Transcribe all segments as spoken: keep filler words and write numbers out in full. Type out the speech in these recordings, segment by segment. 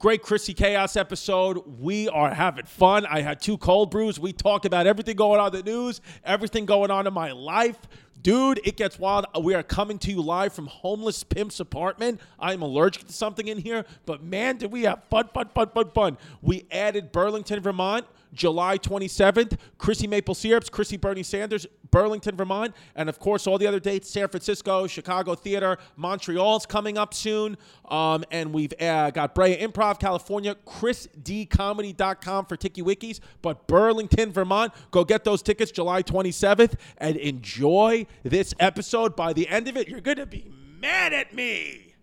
Great Chrissy Chaos episode. We are having fun. I had two cold brews. We talked about everything going on in the news, everything going on in my life. Dude, it gets wild. We are coming to you live from Homeless Pimp's apartment. I'm allergic to something in here, but man, did we have fun, fun, fun, fun, fun. We added Burlington, Vermont, July twenty-seventh. Chrissy Maple Syrups, Chrissy Bernie Sanders, Burlington, Vermont. And, of course, all the other dates, San Francisco, Chicago Theater, Montreal's coming up soon. Um, and we've uh, got Brea Improv, California, chris d comedy dot com for Tiki Wikis. But Burlington, Vermont, go get those tickets July twenty-seventh and enjoy this episode. By the end of it, you're going to be mad at me.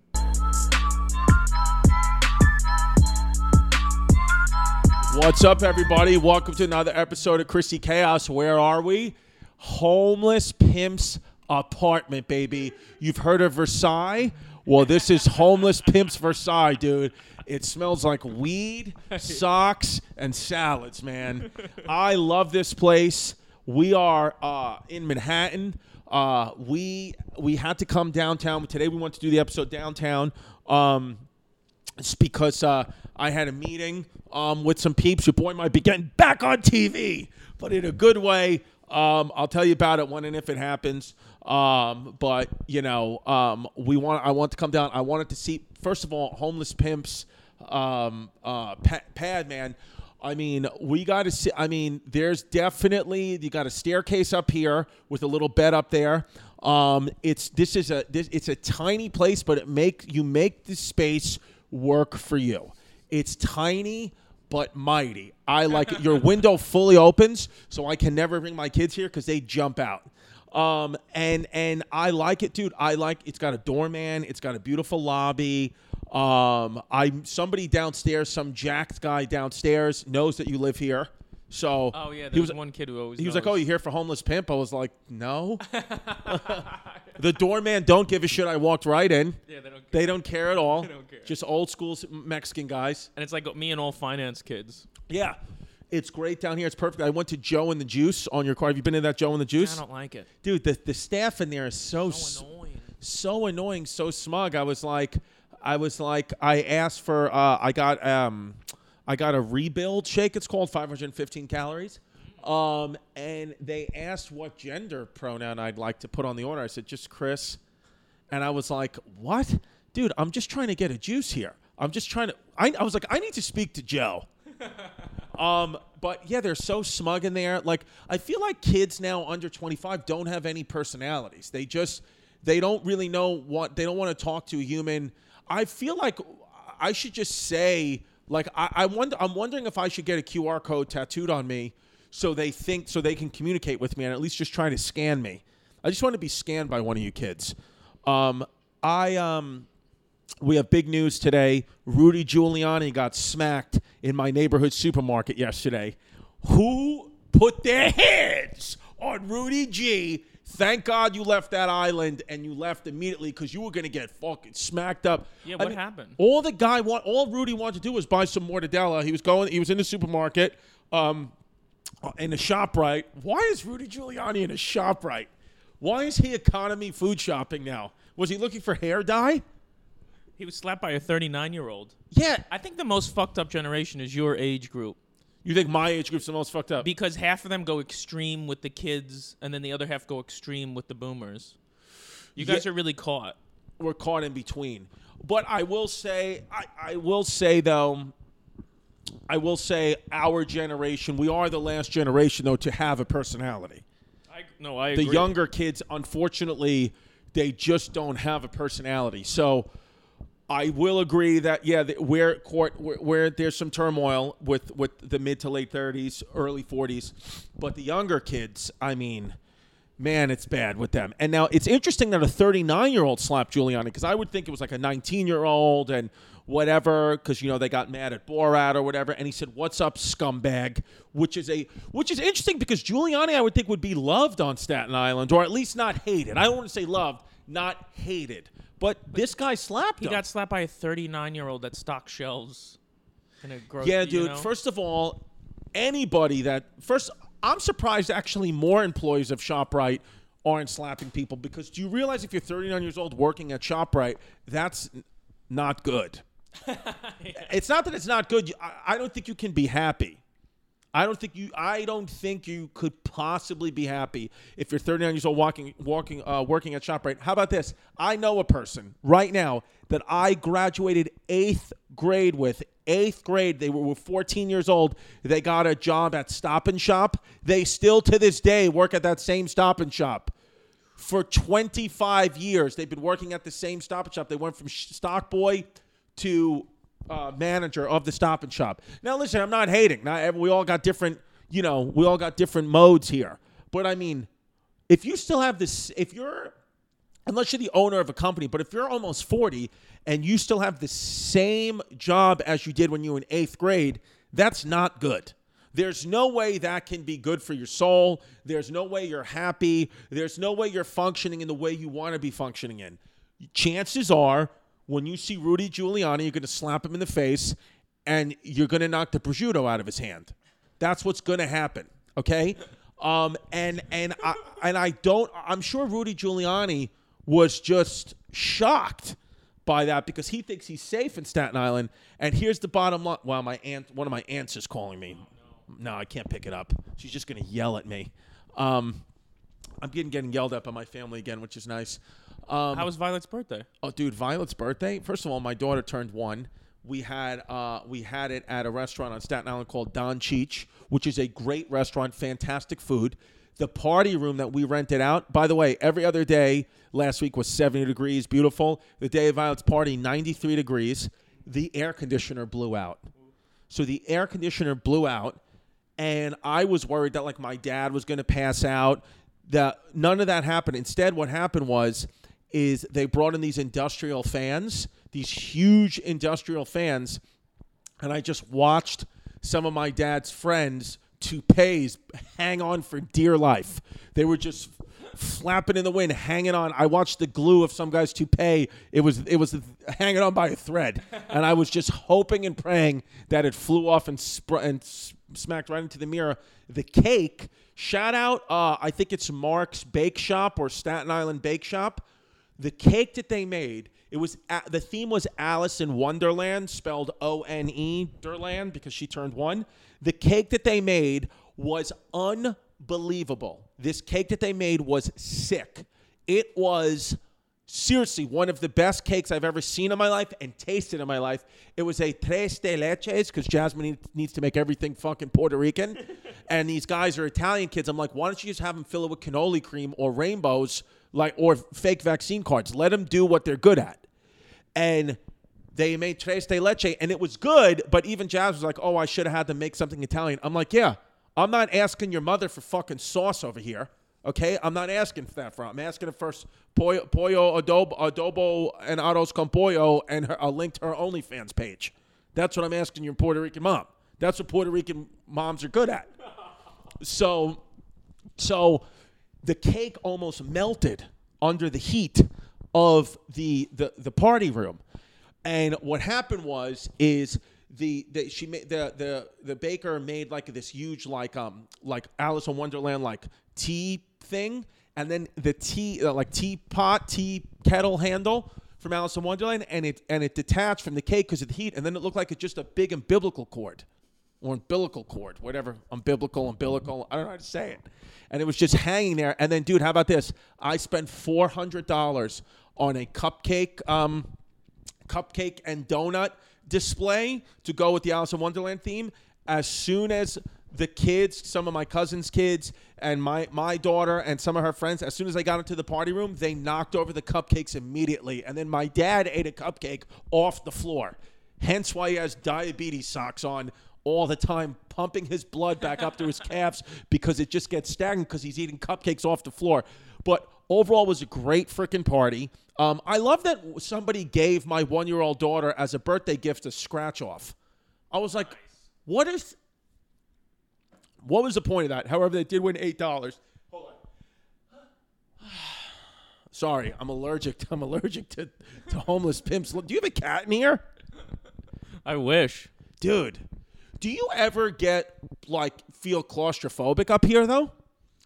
What's up, everybody? Welcome to another episode of Chrissy Chaos. Where are we? Homeless Pimp's apartment, baby. You've heard of Versailles? Well, this is Homeless Pimp's Versailles, dude. It smells like weed, socks, and salads, man. I love this place. We are uh, in Manhattan. Uh, we we had to come downtown. Today we want to do the episode downtown. Um, it's because uh, I had a meeting um, with some peeps. Your boy might be getting back on T V, but in a good way. Um, I'll tell you about it when and if it happens. Um, but you know, um, we want, I want to come down. I wanted to see, first of all, Homeless Pimp's, um, uh, pa- pad, man. I mean, we got to see, I mean, there's definitely, you got a staircase up here with a little bed up there. Um, it's, this is a, this, it's a tiny place, but it make, you make the space work for you. It's tiny, but mighty. I like it. Your window fully opens, so I can never bring my kids here because they jump out. Um, and and I like it, dude. I like it's got a doorman. It's got a beautiful lobby. Um, I somebody downstairs, some jacked guy downstairs knows that you live here. So oh yeah, there was, was one kid who always he knows. Was like, "Oh, you here for Homeless Pimp?" I was like, "No." The doorman don't give a shit. I walked right in. Yeah, they don't. Care. They don't care at all. They don't care. Just old school Mexican guys. And it's like me and all finance kids. Yeah, it's great down here. It's perfect. I went to Joe and the Juice on your car. Have you been to that Joe and the Juice? I don't like it, dude. The the staff in there is so so annoying, so, annoying, so smug. I was like, I was like, I asked for. Uh, I got um. I got a rebuild shake. It's called five hundred fifteen calories. Um, and they asked what gender pronoun I'd like to put on the order. I said, just Chris. And I was like, what? Dude, I'm just trying to get a juice here. I'm just trying to. I, I was like, I need to speak to Joe. um, but, yeah, they're so smug in there. Like, I feel like kids now under twenty-five don't have any personalities. They just, they don't really know what, they don't want to talk to a human. I feel like I should just say, Like, I, I wonder, I'm wondering if I should get a Q R code tattooed on me so they think, so they can communicate with me and at least just try to scan me. I just want to be scanned by one of you kids. Um, I, um, we have big news today. Rudy Giuliani got smacked in my neighborhood supermarket yesterday. Who put their hands on Rudy G? Thank God you left that island and you left immediately because you were going to get fucking smacked up. Yeah, what I mean, happened? All the guy want, all Rudy wanted to do was buy some mortadella. He was going, he was in the supermarket, um, in a ShopRite. Why is Rudy Giuliani in a ShopRite? Why is he economy food shopping now? Was he looking for hair dye? He was slapped by a thirty-nine-year-old. Yeah. I think the most fucked up generation is your age group. You think my age group's the most fucked up? Because half of them go extreme with the kids, and then the other half go extreme with the boomers. You guys yeah, are really caught. We're caught in between. But I will say, I, I will say, though, I will say our generation, we are the last generation, though, to have a personality. I, no, I agree. The younger kids, unfortunately, they just don't have a personality. So I will agree that, yeah, where court where there's some turmoil with, with the mid to late thirties, early forties. But the younger kids, I mean, man, it's bad with them. And now it's interesting that a thirty-nine-year-old slapped Giuliani because I would think it was like a nineteen-year-old and whatever, because, you know, they got mad at Borat or whatever. And he said, "What's up, scumbag?" Which is a which is interesting because Giuliani, I would think, would be loved on Staten Island, or at least not hated. I don't want to say loved, not hated. But, but this guy slapped he him. He got slapped by a thirty-nine-year-old that stocks shelves. In a gro- yeah, dude. You know? First of all, anybody that first, I'm surprised actually more employees of ShopRite aren't slapping people, because do you realize if you're thirty-nine years old working at ShopRite, that's not good. Yeah. It's not that it's not good. I, I don't think you can be happy. I don't think you. I don't think you could possibly be happy if you're thirty-nine years old, walking, walking, uh, working at ShopRite. How about this? I know a person right now that I graduated eighth grade with. Eighth grade, they were, were fourteen years old. They got a job at Stop and Shop. They still, to this day, work at that same Stop and Shop. For twenty-five years, they've been working at the same Stop and Shop. They went from stock boy to Uh, manager of the Stop and Shop. Now, listen, I'm not hating. Not, we all got different, you know, we all got different modes here. But I mean, if you still have this, if you're, unless you're the owner of a company, but if you're almost forty and you still have the same job as you did when you were in eighth grade, that's not good. There's no way that can be good for your soul. There's no way you're happy. There's no way you're functioning in the way you want to be functioning in. Chances are, when you see Rudy Giuliani, you're going to slap him in the face and you're going to knock the prosciutto out of his hand. That's what's going to happen, okay? Um, and and I, and I don't – I'm sure Rudy Giuliani was just shocked by that because he thinks he's safe in Staten Island. And here's the bottom line. Wow, my aunt, one of my aunts is calling me. Oh, no. no, I can't pick it up. She's just going to yell at me. Um, I'm getting, getting yelled at by my family again, which is nice. Um, How was Violet's birthday? Oh, dude, Violet's birthday. First of all, my daughter turned one. We had uh, we had it at a restaurant on Staten Island called Don Cheech, which is a great restaurant, fantastic food. The party room that we rented out, by the way, every other day, last week was seventy degrees, beautiful. The day of Violet's party, ninety-three degrees. The air conditioner blew out. So the air conditioner blew out, and I was worried that like my dad was going to pass out. That none of that happened. Instead, what happened was is they brought in these industrial fans, these huge industrial fans, and I just watched some of my dad's friends' toupees hang on for dear life. They were just flapping in the wind, hanging on. I watched the glue of some guy's toupee. It was it was hanging on by a thread, and I was just hoping and praying that it flew off and, sp- and sp- smacked right into the mirror. The cake, shout out, uh, I think it's Mark's Bake Shop or Staten Island Bake Shop. The cake that they made, it was the theme was Alice in Wonderland, spelled O N E, Derland, because she turned one. The cake that they made was unbelievable. This cake that they made was sick. It was seriously one of the best cakes I've ever seen in my life and tasted in my life. It was a tres de leches, because Jasmine needs to make everything fucking Puerto Rican. And these guys are Italian kids. I'm like, why don't you just have them fill it with cannoli cream or rainbows, like, or fake vaccine cards? Let them do what they're good at. And they made tres de leche, and it was good, but even Jazz was like, oh, I should have had to make something Italian. I'm like, yeah, I'm not asking your mother for fucking sauce over here, okay? I'm not asking for that. For, I'm asking her first pollo, pollo adobo, adobo and arroz con pollo, and her, I linked her OnlyFans page. That's what I'm asking your Puerto Rican mom. That's what Puerto Rican moms are good at. So, so... the cake almost melted under the heat of the the, the party room, and what happened was is the, the she made the, the the baker made like this huge like um like Alice in Wonderland like tea thing, and then the tea uh, like teapot tea kettle handle from Alice in Wonderland, and it and it detached from the cake because of the heat, and then it looked like it's just a big umbilical cord. Or umbilical cord, whatever, umbilical, umbilical, I don't know how to say it. And it was just hanging there. And then, dude, how about this? I spent four hundred dollars on a cupcake um, cupcake and donut display to go with the Alice in Wonderland theme. As soon as the kids, some of my cousin's kids, and my, my daughter and some of her friends, as soon as they got into the party room, they knocked over the cupcakes immediately. And then my dad ate a cupcake off the floor. Hence why he has diabetes socks on all the time, pumping his blood back up to his calves because it just gets stagnant because he's eating cupcakes off the floor. But Overall, it was a great freaking party. Um, I love that somebody gave my one-year-old daughter as a birthday gift a scratch-off. I was like, nice. What is... What was the point of that? However, they did win eight dollars. Hold on. Sorry, I'm allergic. To, I'm allergic to, to homeless pimps. Do you have a cat in here? I wish. Dude, do you ever get, like, feel claustrophobic up here, though?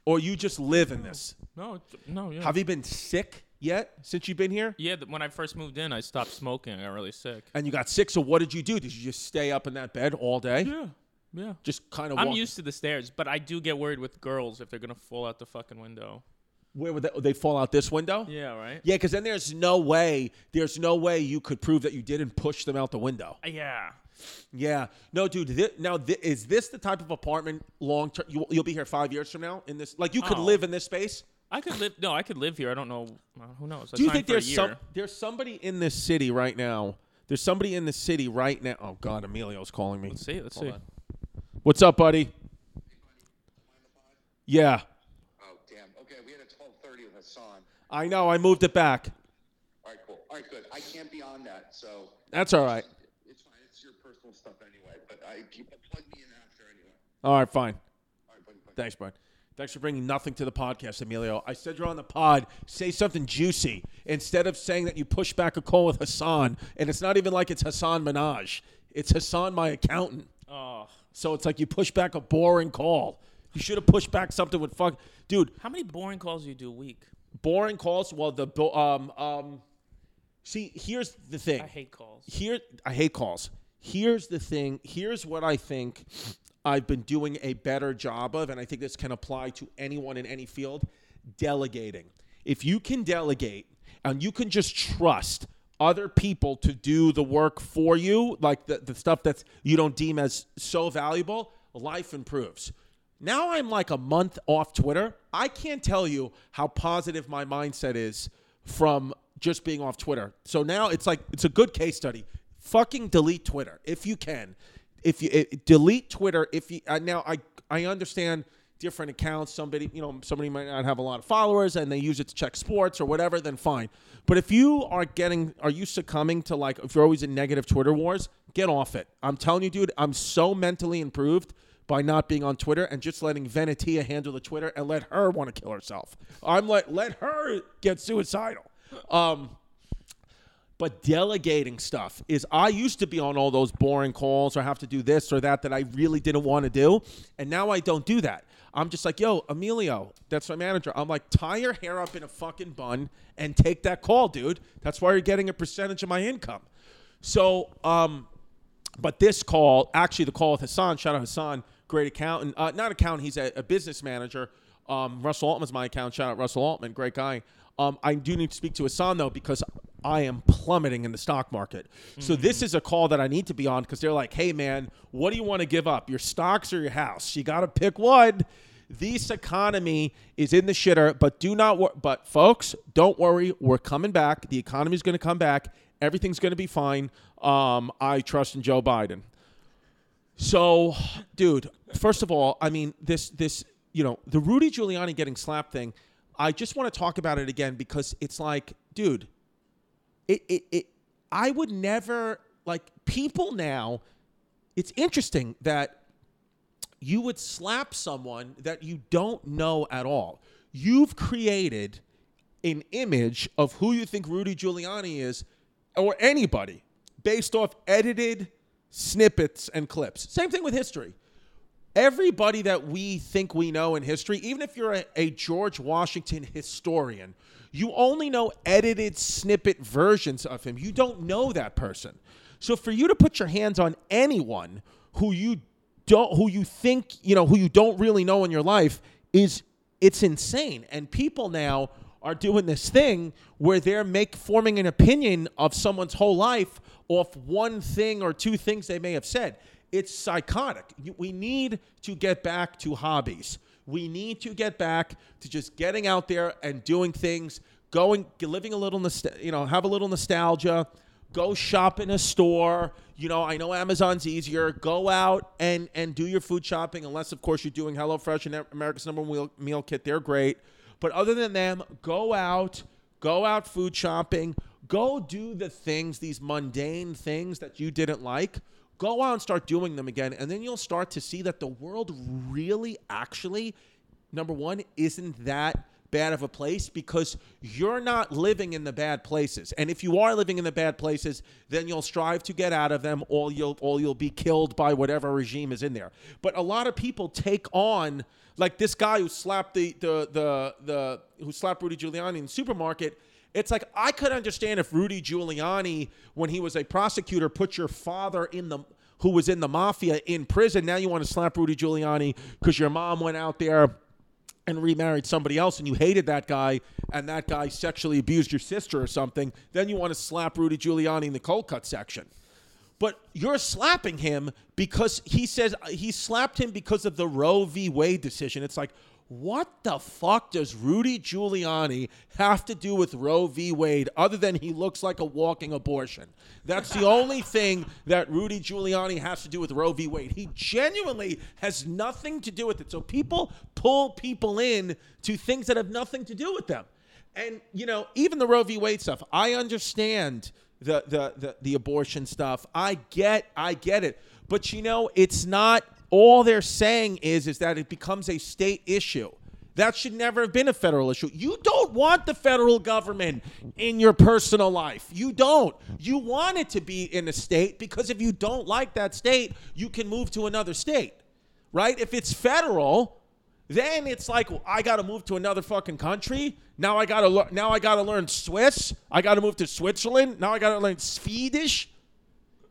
Or you just live in this? No, no, yeah. Have you been sick yet since you've been here? Yeah, when I first moved in, I stopped smoking. I got really sick. And you got sick, so what did you do? Did you just stay up in that bed all day? Yeah. Yeah. Just kind of I'm walking. Used to the stairs, but I do get worried with girls if they're going to fall out the fucking window. Where would they, they fall out this window? Yeah, right? Yeah, because then there's no way, there's no way you could prove that you didn't push them out the window. Yeah. Yeah. No, dude, th- now th- is this the type of apartment long term? You, you'll be here five years from now in this? Like you could oh. live in this space? I could live. No, I could live here. I don't know. Uh, who knows? That's do you think there's, some, there's somebody in this city right now? There's somebody in the city right now. Oh, God, Emilio's calling me. Let's see. Let's Hold see. On. What's up, buddy? Hey, buddy. Yeah. Oh, damn. Okay, we had a twelve thirty with Hassan. I know. I moved it back. All right, cool. All right, good. I can't be on that, so. That's all right. It's, it's fine. It's your personal stuff anyway, but I keep plug me in after anyway. All right, fine. All right, buddy. buddy. Thanks, bud. Thanks for bringing nothing to the podcast, Emilio. I said you're on the pod. Say something juicy instead of saying that you push back a call with Hassan, and it's not even like it's Hassan Minaj. It's Hassan, my accountant. Oh. So it's like you push back a boring call. You should have pushed back something with fuck, dude. How many boring calls do you do a week? Boring calls. Well, the um um. See, here's the thing. I hate calls. Here, I hate calls. Here's the thing. Here's what I think I've been doing a better job of, and I think this can apply to anyone in any field. Delegating. If you can delegate, and you can just trust other people to do the work for you, like the, the stuff that you don't deem as so valuable, life improves. Now I'm like a month off Twitter. I can't tell you how positive my mindset is from just being off Twitter. So now it's like, it's a good case study. Fucking delete Twitter if you can. If you it, delete Twitter, if you, uh, now I, I understand different accounts, somebody, you know, somebody might not have a lot of followers and they use it to check sports or whatever, then fine. But if you are getting, are you succumbing to like, if you're always in negative Twitter wars, get off it. I'm telling you, dude, I'm so mentally improved by not being on Twitter and just letting Venetia handle the Twitter and let her want to kill herself. I'm like, let her get suicidal. Um, But delegating stuff is, I used to be on all those boring calls or have to do this or that that I really didn't want to do. And now I don't do that. I'm just like, yo, Emilio, that's my manager. I'm like, tie your hair up in a fucking bun and take that call, dude. That's why you're getting a percentage of my income. So, um, but this call, actually the call with Hassan, shout out Hassan, great accountant. Uh, not accountant, he's a, a business manager. Um, Russell Altman's my account. Shout out Russell Altman, great guy. Um, I do need to speak to Hassan, though, because I am plummeting in the stock market. Mm-hmm. So this is a call that I need to be on because they're like, hey, man, what do you want to give up, your stocks or your house? You got to pick one. This economy is in the shitter, but do not wor- But, folks, don't worry. We're coming back. The economy is going to come back. Everything's going to be fine. Um, I trust in Joe Biden. So, dude, first of all, I mean, this this, you know, the Rudy Giuliani getting slapped thing, I just want to talk about it again because it's like, dude, it, it, it, I would never, like, people now, it's interesting that you would slap someone that you don't know at all. You've created an image of who you think Rudy Giuliani is or anybody based off edited snippets and clips. Same thing with history. Everybody that we think we know in history, even if you're a, a George Washington historian, you only know edited snippet versions of him. You don't know that person. So for you to put your hands on anyone who you don't, who you think, you know, who you don't really know in your life is, it's insane. And people now are doing this thing where they're make forming an opinion of someone's whole life off one thing or two things they may have said. It's psychotic. We need to get back to hobbies. We need to get back to just getting out there and doing things, going, living a little, you know, have a little nostalgia, go shop in a store. You know, I know Amazon's easier. Go out and, and do your food shopping, unless, of course, you're doing HelloFresh and America's Number One Meal Kit. They're great. But other than them, go out, go out food shopping, go do the things, these mundane things that you didn't like. Go out and start doing them again, and then you'll start to see that the world really actually, number one, isn't that bad of a place because you're not living in the bad places. And if you are living in the bad places, then you'll strive to get out of them or you'll, or you'll be killed by whatever regime is in there. But a lot of people take on, like this guy who slapped the the the, the who slapped Rudy Giuliani in the supermarket. It's like, I could understand if Rudy Giuliani, when he was a prosecutor, put your father in the who was in the mafia in prison. Now you want to slap Rudy Giuliani because your mom went out there and remarried somebody else and you hated that guy and that guy sexually abused your sister or something. Then you want to slap Rudy Giuliani in the cold cut section. But you're slapping him because he says he slapped him because of the Roe v. Wade decision. It's like, what the fuck does Rudy Giuliani have to do with Roe v. Wade other than he looks like a walking abortion? That's the only thing that Rudy Giuliani has to do with Roe v. Wade. He genuinely has nothing to do with it. So people pull people in to things that have nothing to do with them. And, you know, even the Roe v. Wade stuff, I understand the the the, the abortion stuff. I get, I get it. But, you know, it's not... All they're saying is, is that it becomes a state issue. That should never have been a federal issue. You don't want the federal government in your personal life. You don't. You want it to be in a state because if you don't like that state, you can move to another state, right? If it's federal, then it's like, well, I got to move to another fucking country. Now I got to le- now I got to learn Swiss. I got to move to Switzerland. Now I got to learn Swedish.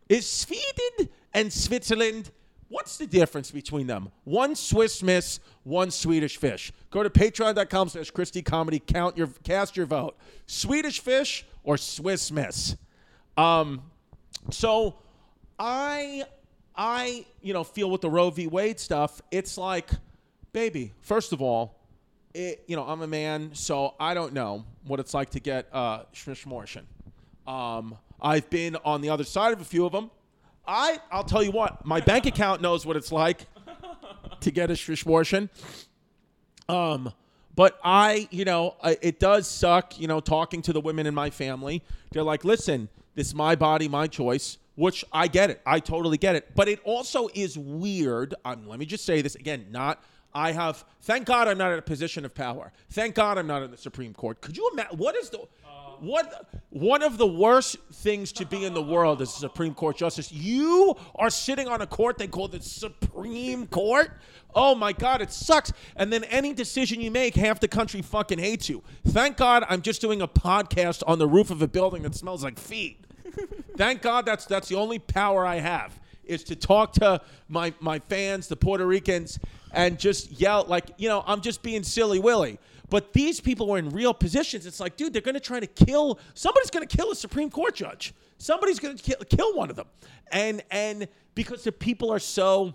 Is Sweden and Switzerland... What's the difference between them? One Swiss miss, one Swedish fish. Go to patreon.com slash Christy Comedy. Count your, cast your vote. Swedish fish or Swiss miss? Um, so I, I, you know, feel with the Roe v. Wade stuff, it's like, baby, first of all, it, you know, I'm a man, so I don't know what it's like to get uh, shmishmortion. Um, I've been on the other side of a few of them. I, I'll tell you what, my bank account knows what it's like to get a shmishmortion. Um, but I, you know, I, it does suck, you know, talking to the women in my family. They're like, listen, this is my body, my choice, which I get it. I totally get it. But it also is weird. Um, let me just say this again, not... I have, thank God I'm not in a position of power. Thank God I'm not in the Supreme Court. Could you imagine, what is the, uh, what, one of the worst things to be in the world is a Supreme Court justice. You are sitting on a court they call the Supreme Court. Oh my God, it sucks. And then any decision you make, half the country fucking hates you. Thank God I'm just doing a podcast on the roof of a building that smells like feet. Thank God that's that's the only power I have. Is to talk to my, my fans, the Puerto Ricans, and just yell like, you know, I'm just being silly willy. But these people were in real positions. It's like, dude, they're going to try to kill, somebody's going to kill a Supreme Court judge. Somebody's going to kill, kill one of them. And and because the people are so,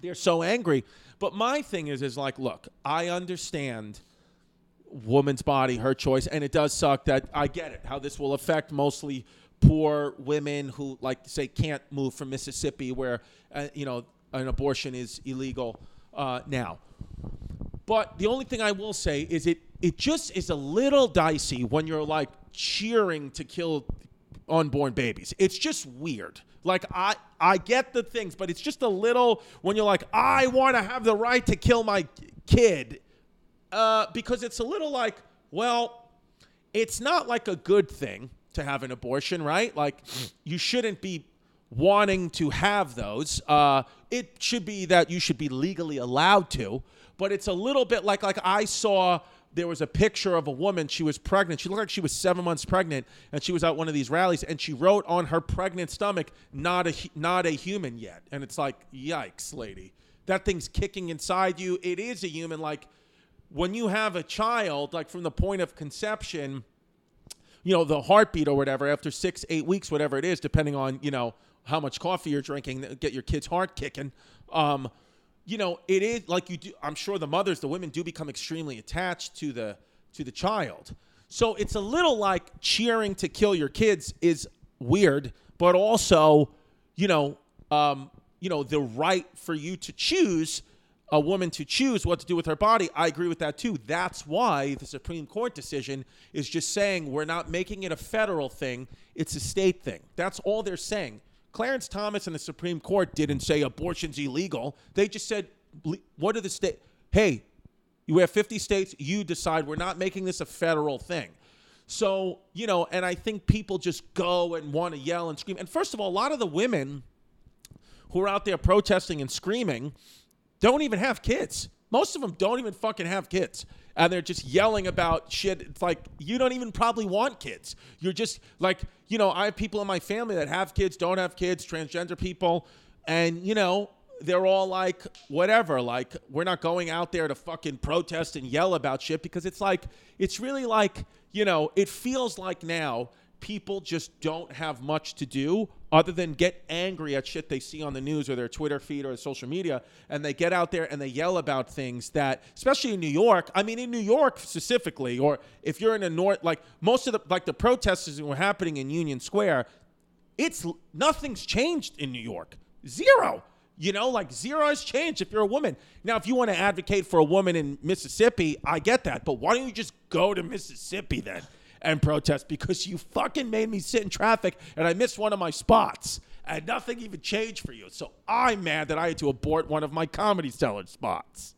they're so angry. But my thing is, is like, look, I understand woman's body, her choice, and it does suck that I get it, how this will affect mostly poor women who, like, say, can't move from Mississippi where, uh, you know, an abortion is illegal uh, now. But the only thing I will say is it it just is a little dicey when you're, like, cheering to kill unborn babies. It's just weird. Like, I, I get the things, but it's just a little when you're like, I want to have the right to kill my kid. Uh, because it's a little like, well, it's not like a good thing to have an abortion, right? Like, you shouldn't be wanting to have those. Uh, it should be that you should be legally allowed to, but it's a little bit like, like I saw there was a picture of a woman, she was pregnant. She looked like she was seven months pregnant, and she was at one of these rallies, and she wrote on her pregnant stomach, not a, not a human yet. And it's like, yikes, lady. That thing's kicking inside you. It is a human. Like, when you have a child, like from the point of conception, you know, the heartbeat or whatever, after six, eight weeks, whatever it is, depending on, you know, how much coffee you're drinking, get your kid's heart kicking. Um, you know, it is like you do. I'm sure the mothers, the women do become extremely attached to the to the child. So it's a little like cheering to kill your kids is weird, but also, you know, um, you know, the right for you to choose a woman to choose what to do with her body, I agree with that too. That's why the Supreme Court decision is just saying we're not making it a federal thing. It's a state thing. That's all they're saying. Clarence Thomas and the Supreme Court didn't say abortion's illegal. They just said, what are the state? Hey, you have fifty states. You decide. We're not making this a federal thing. So, you know, and I think people just go and want to yell and scream. And first of all, a lot of the women who are out there protesting and screaming don't even have kids. Most of them don't even fucking have kids. And they're just yelling about shit. It's like, you don't even probably want kids. You're just like, you know, I have people in my family that have kids, don't have kids, transgender people. And, you know, they're all like, whatever. Like, we're not going out there to fucking protest and yell about shit because it's like, it's really like, you know, it feels like now people just don't have much to do other than get angry at shit they see on the news or their Twitter feed or social media, and they get out there and they yell about things that, especially in New York, I mean, in New York specifically, or if you're in the north, like most of the, like the protests that were happening in Union Square, it's, nothing's changed in New York. Zero. You know, like zero has changed if you're a woman. Now, if you want to advocate for a woman in Mississippi, I get that. But why don't you just go to Mississippi then and protest? Because you fucking made me sit in traffic and I missed one of my spots and nothing even changed for you. So I'm mad that I had to abort one of my comedy seller spots.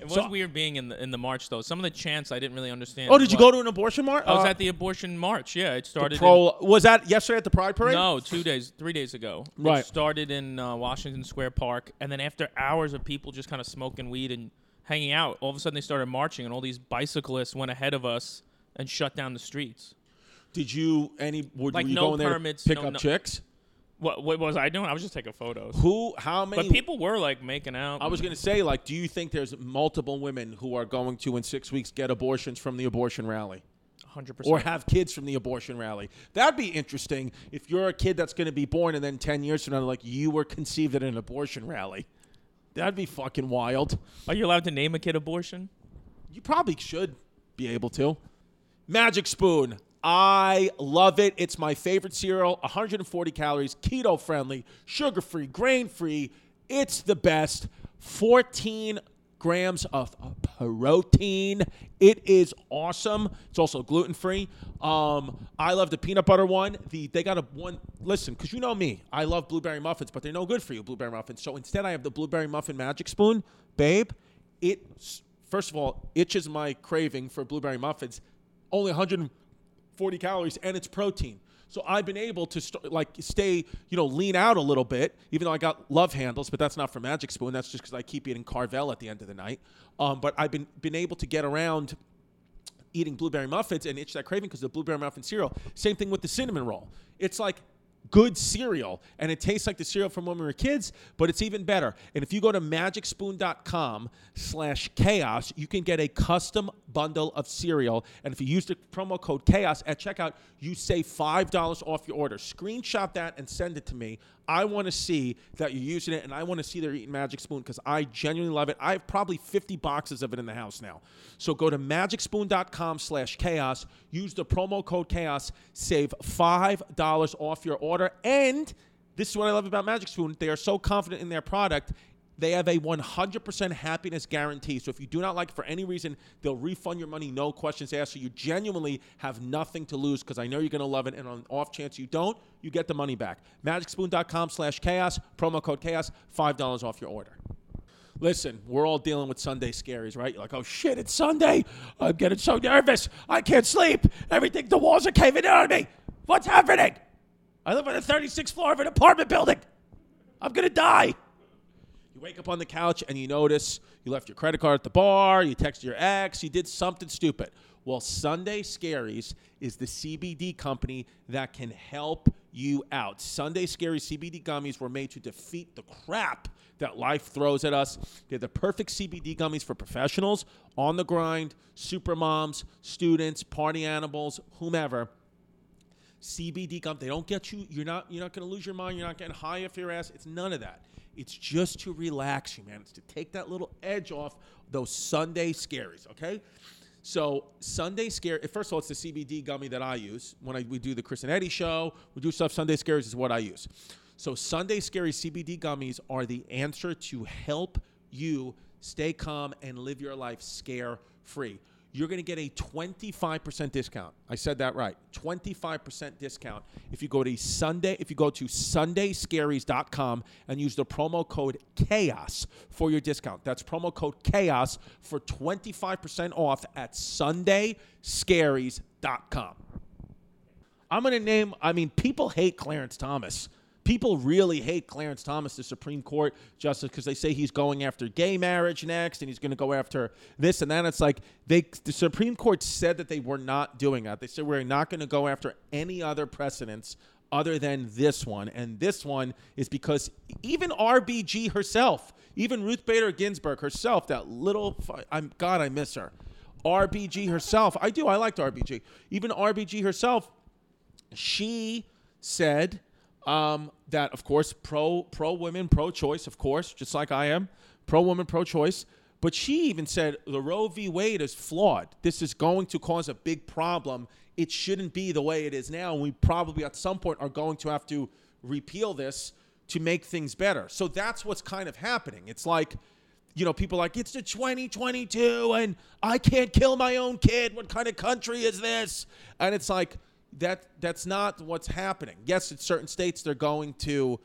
It was so weird being in the in the march, though. Some of the chants I didn't really understand. Oh, did you go to an abortion march? I was uh, at the abortion march. Yeah, it started. Pro- in, was that yesterday at the Pride Parade? No, two days, three days ago. Right. It started in uh, Washington Square Park, and then after hours of people just kind of smoking weed and hanging out, all of a sudden they started marching, and all these bicyclists went ahead of us and shut down the streets. Did you any? Were, like, were you no going permits, there to pick no, up no, chicks? What, what was I doing? I was just taking photos. Who, how many? But people were, like, making out. I was going to say, like, do you think there's multiple women who are going to, in six weeks, get abortions from the abortion rally? one hundred percent. Or have kids from the abortion rally? That'd be interesting if you're a kid that's going to be born and then ten years from now, like, you were conceived at an abortion rally. That'd be fucking wild. Are you allowed to name a kid abortion? You probably should be able to. Magic Spoon. I love it. It's my favorite cereal. one hundred forty calories, keto friendly, sugar free, grain free. It's the best. fourteen grams of protein. It is awesome. It's also gluten free. Um, I love the peanut butter one. The they got a one. Listen, because you know me, I love blueberry muffins, but they're no good for you, blueberry muffins. So instead, I have the blueberry muffin Magic Spoon, babe. It first of all itches my craving for blueberry muffins. Only one hundred forty calories, and it's protein. So I've been able to st- like stay, you know, lean out a little bit, even though I got love handles, but that's not for Magic Spoon. That's just because I keep eating Carvel at the end of the night. Um, but I've been, been able to get around eating blueberry muffins and itch that craving because of the blueberry muffin cereal. Same thing with the cinnamon roll. It's like good cereal, and it tastes like the cereal from when we were kids, but it's even better. And if you go to magic spoon dot com slash chaos, you can get a custom bundle of cereal. And if you use the promo code chaos at checkout, you save five dollars off your order. Screenshot that and send it to me. I want to see that you're using it, and I want to see they're eating Magic Spoon because I genuinely love it. I have probably fifty boxes of it in the house now. So go to magic spoon dot com slash chaos. Use the promo code chaos. Save five dollars off your order. And this is what I love about Magic Spoon. They are so confident in their product. They have a one hundred percent happiness guarantee. So if you do not like it for any reason, they'll refund your money, no questions asked. So you genuinely have nothing to lose because I know you're going to love it. And on off chance you don't, you get the money back. magic spoon dot com slash chaos, promo code chaos, five dollars off your order. Listen, we're all dealing with Sunday Scaries, right? You're like, oh, shit, it's Sunday. I'm getting so nervous. I can't sleep. Everything, the walls are caving in on me. What's happening? I live on the thirty-sixth floor of an apartment building. I'm going to die. You wake up on the couch and you notice you left your credit card at the bar, you texted your ex, you did something stupid. Well, Sunday Scaries is the C B D company that can help you out. Sunday Scaries C B D gummies were made to defeat the crap that life throws at us. They're the perfect C B D gummies for professionals, on the grind, super moms, students, party animals, whomever. C B D gum, they don't get you, you're not you're not going to lose your mind, you're not getting high off your ass, it's none of that. It's just to relax you, man. It's to take that little edge off those Sunday Scaries, okay? So Sunday Scaries, first of all, it's the C B D gummy that I use. When I, we do the Chris and Eddie show, we do stuff, Sunday Scaries is what I use. So Sunday Scaries C B D gummies are the answer to help you stay calm and live your life scare-free. You're going to get a twenty-five percent discount. I said that right. twenty-five percent discount if you go to Sunday, if you go to sunday scaries dot com and use the promo code CHAOS for your discount. That's promo code CHAOS for twenty-five percent off at sunday scaries dot com. I'm going to name, I mean, people hate Clarence Thomas. People really hate Clarence Thomas, the Supreme Court justice, because they say he's going after gay marriage next, and he's going to go after this and that. It's like they, the Supreme Court said that they were not doing that. They said we're not going to go after any other precedents other than this one. And this one is because even R B G herself, even Ruth Bader Ginsburg herself, that little, I'm God, I miss her. R B G herself, I do, I liked R B G. Even R B G herself, she said... Um, that, of course, pro, pro-women, pro-choice, of course, just like I am, pro-women, pro-choice. But she even said the Roe v. Wade is flawed. This is going to cause a big problem. It shouldn't be the way it is now. We probably at some point are going to have to repeal this to make things better. So that's what's kind of happening. It's like, you know, people are like, it's the twenty twenty-two and I can't kill my own kid. What kind of country is this? And it's like, That that's not what's happening. Yes, in certain states they're going to,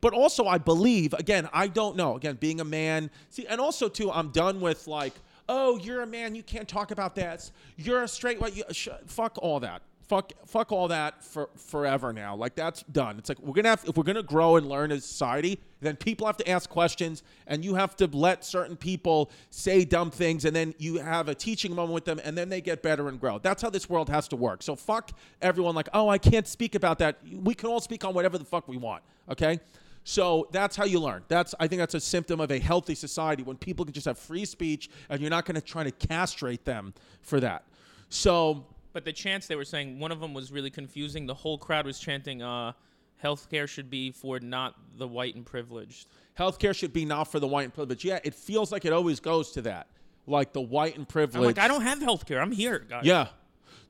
but also I believe, again, I don't know. Again, being a man, see, and also too, I'm done with like, oh, you're a man, you can't talk about that. You're a straight white. You, sh- fuck all that. Fuck fuck all that for forever now. Like that's done. It's like we're gonna have if we're gonna grow and learn as society, then people have to ask questions, and you have to let certain people say dumb things, and then you have a teaching moment with them, and then they get better and grow. That's how this world has to work. So fuck everyone like, oh, I can't speak about that. We can all speak on whatever the fuck we want, okay? So that's how you learn. That's I think that's a symptom of a healthy society, when people can just have free speech, and you're not going to try to castrate them for that. So... But the chants they were saying, one of them was really confusing. The whole crowd was chanting, uh, healthcare should be for not the white and privileged. Healthcare should be not for the white and privileged. Yeah, it feels like it always goes to that. Like the white and privileged. I'm like, I don't have healthcare. I'm here, guys. Yeah.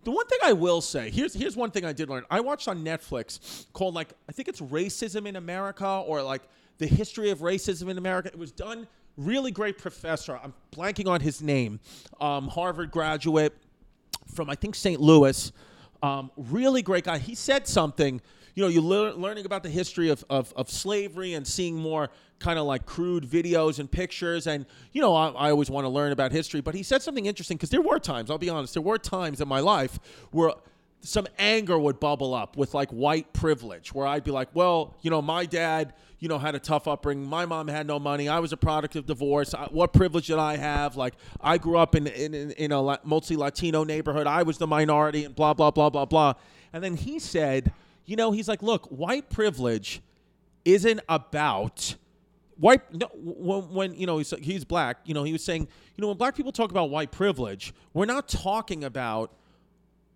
The one thing I will say, here's here's one thing I did learn. I watched on Netflix called, like, I think it's Racism in America, or like The History of Racism in America. It was done, really great professor. I'm blanking on his name. Um, Harvard graduate. From, I think, Saint Louis, um, really great guy. He said something, you know, you're le- learning about the history of, of, of slavery and seeing more kind of like crude videos and pictures. And, you know, I, I always want to learn about history. But he said something interesting, because there were times, I'll be honest, there were times in my life where some anger would bubble up with like white privilege, where I'd be like, well, you know, my dad, you know, had a tough upbringing. My mom had no money. I was a product of divorce. I, what privilege did I have? Like, I grew up in, in, in, in a mostly Latino neighborhood. I was the minority and blah, blah, blah, blah, blah. And then he said, you know, he's like, look, white privilege isn't about white. No, when, when, you know, he's, he's black, you know, he was saying, you know, when black people talk about white privilege, we're not talking about,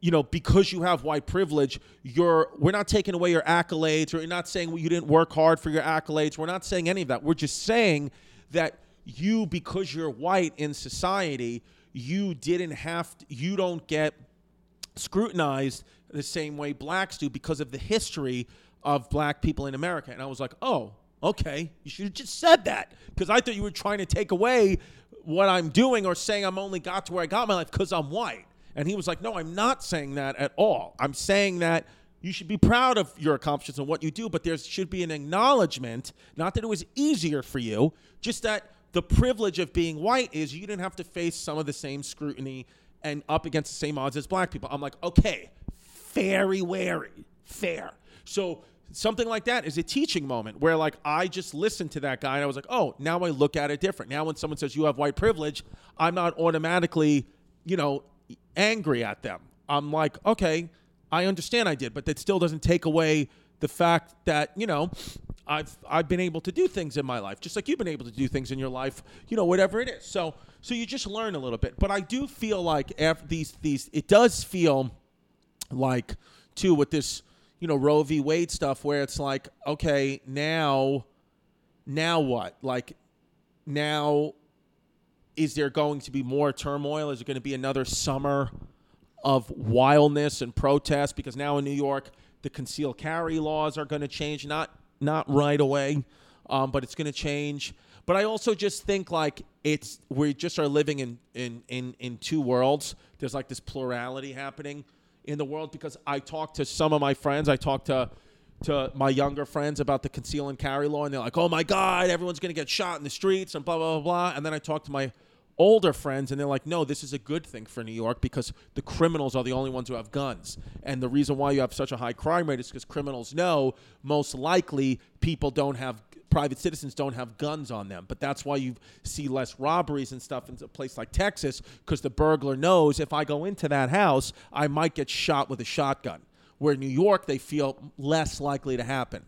you know, because you have white privilege, you're, we're not taking away your accolades, or you're not saying well, you didn't work hard for your accolades. We're not saying any of that. We're just saying that you, because you're white in society, you didn't have to, you don't get scrutinized the same way blacks do because of the history of black people in America. And I was like, oh, okay, you should have just said that, because I thought you were trying to take away what I'm doing, or saying I'm only got to where I got my life because I'm white. And he was like, no, I'm not saying that at all. I'm saying that you should be proud of your accomplishments and what you do, but there should be an acknowledgement, not that it was easier for you, just that the privilege of being white is you didn't have to face some of the same scrutiny and up against the same odds as black people. I'm like, okay, very wary, fair. So something like that is a teaching moment where, like, I just listened to that guy and I was like, oh, now I look at it different. Now when someone says you have white privilege, I'm not automatically, you know, angry at them. I'm like, okay, I understand I did, but that still doesn't take away the fact that, you know, I've I've been able to do things in my life, just like you've been able to do things in your life, you know, whatever it is. So so you just learn a little bit. But I do feel like after these these it does feel like too with this, you know, Roe v. Wade stuff, where it's like, okay, now now what? Like now is there going to be more turmoil? Is it going to be another summer of wildness and protest? Because now in New York, the concealed carry laws are going to change, not not right away. um, but it's going to change. But I also just think, like, it's we just are living in, in, in, in two worlds. There's, like, this plurality happening in the world because I talk to some of my friends. I talk to to my younger friends about the conceal and carry law, and they're like, oh, my God, everyone's going to get shot in the streets and blah, blah, blah, blah. And then I talk to my older friends, and they're like, no, this is a good thing for New York because the criminals are the only ones who have guns. And the reason why you have such a high crime rate is because criminals know most likely people don't have, private citizens don't have guns on them. But that's why you see less robberies and stuff in a place like Texas, because the burglar knows if I go into that house, I might get shot with a shotgun. Where in New York, they feel less likely to happen.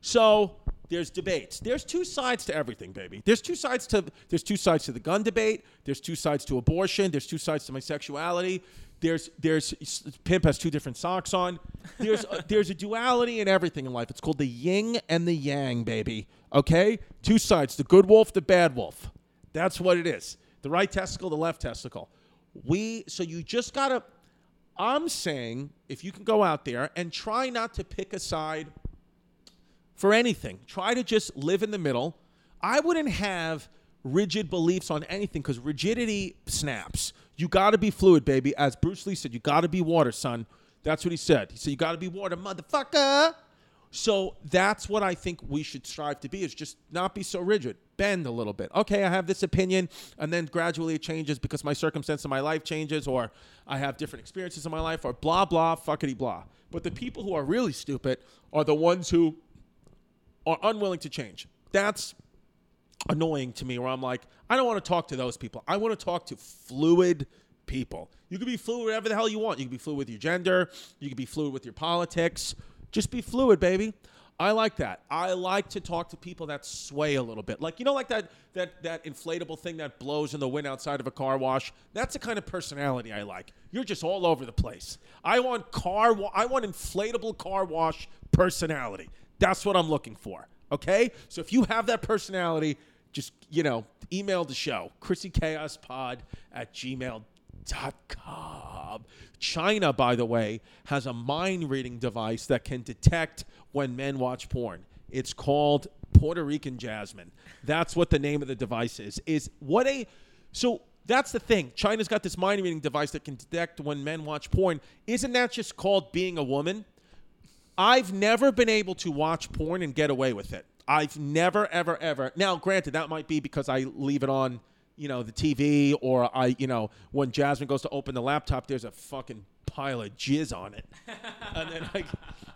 So there's debates. There's two sides to everything, baby. There's two sides to there's two sides to the gun debate. There's two sides to abortion. There's two sides to my sexuality. There's there's Pimp has two different socks on. There's a, there's a duality in everything in life. It's called the yin and the yang, baby. Okay, two sides: the good wolf, the bad wolf. That's what it is. The right testicle, the left testicle. We so you just gotta. I'm saying if you can go out there and try not to pick a side for anything. Try to just live in the middle. I wouldn't have rigid beliefs on anything because rigidity snaps. You got to be fluid, baby. As Bruce Lee said, you got to be water, son. That's what he said. He said, you got to be water, motherfucker. So that's what I think we should strive to be, is just not be so rigid. Bend a little bit. Okay, I have this opinion, and then gradually it changes because my circumstance in my life changes, or I have different experiences in my life, or blah, blah, fuckity, blah. But the people who are really stupid are the ones who are unwilling to change. That's annoying to me, where I'm like, I don't want to talk to those people. I want to talk to fluid people. You can be fluid whatever the hell you want. You can be fluid with your gender. You can be fluid with your politics. Just be fluid, baby. I like that. I like to talk to people that sway a little bit. Like, you know, like that that that inflatable thing that blows in the wind outside of a car wash? That's the kind of personality I like. You're just all over the place. I want car wa- I want inflatable car wash personality. That's what I'm looking for, okay? So if you have that personality, just, you know, email the show, chrissy chaos pod at gmail dot com. China, by the way, has a mind-reading device that can detect when men watch porn. It's called Puerto Rican Jasmine. That's what the name of the device is. Is what a so that's the thing. China's got this mind-reading device that can detect when men watch porn. Isn't that just called being a woman? I've never been able to watch porn and get away with it. I've never, ever, ever. Now, granted, that might be because I leave it on, you know, the T V, or I, you know, when Jasmine goes to open the laptop, there's a fucking pile of jizz on it. and then I,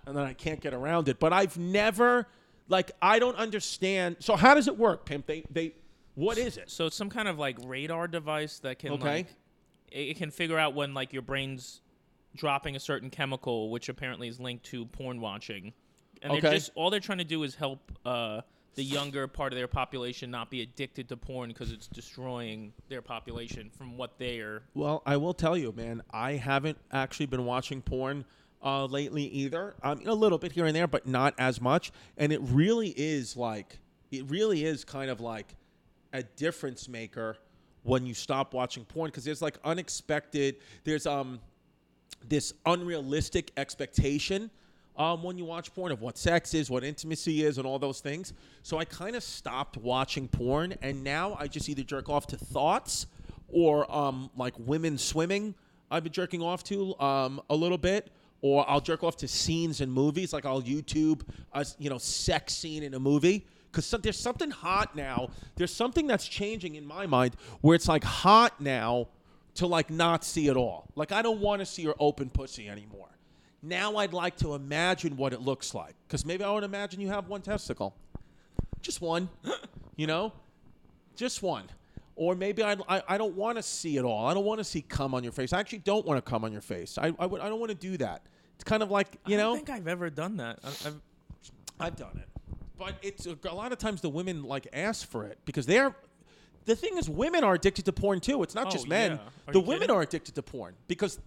and then I can't get around it. But I've never, like, I don't understand. So how does it work, Pimp? They, they, what is it? So it's some kind of, like, radar device that can, okay. like, it, it can figure out when, like, your brain's dropping a certain chemical, which apparently is linked to porn watching. And okay. they're just, all they're trying to do is help, uh, the younger part of their population not be addicted to porn because it's destroying their population from what they are. Well, I will tell you, man, I haven't actually been watching porn uh, lately either. I mean, a little bit here and there, but not as much. And it really is like, it really is kind of like a difference maker when you stop watching porn, because there's like unexpected, there's um this unrealistic expectation Um, when you watch porn, of what sex is, what intimacy is, and all those things. So I kind of stopped watching porn, and now I just either jerk off to thoughts or um, like women swimming I've been jerking off to um, a little bit, or I'll jerk off to scenes in movies. Like I'll YouTube a, you know, sex scene in a movie, because some, there's something hot now. There's something that's changing in my mind where it's like hot now to like not see it all. Like I don't want to see her open pussy anymore. Now I'd like to imagine what it looks like, because maybe I would imagine you have one testicle, just one, you know, just one. Or maybe I'd, I I don't want to see it all. I don't want to see cum on your face. I actually don't want to cum on your face. I I, would, I don't want to do that. It's kind of like, you I know. I don't think I've ever done that. I've, I've, I've done it, but it's a, a lot of times the women like ask for it because they're. The thing is, women are addicted to porn too. It's not oh, just men. Yeah. The women kidding? Are addicted to porn because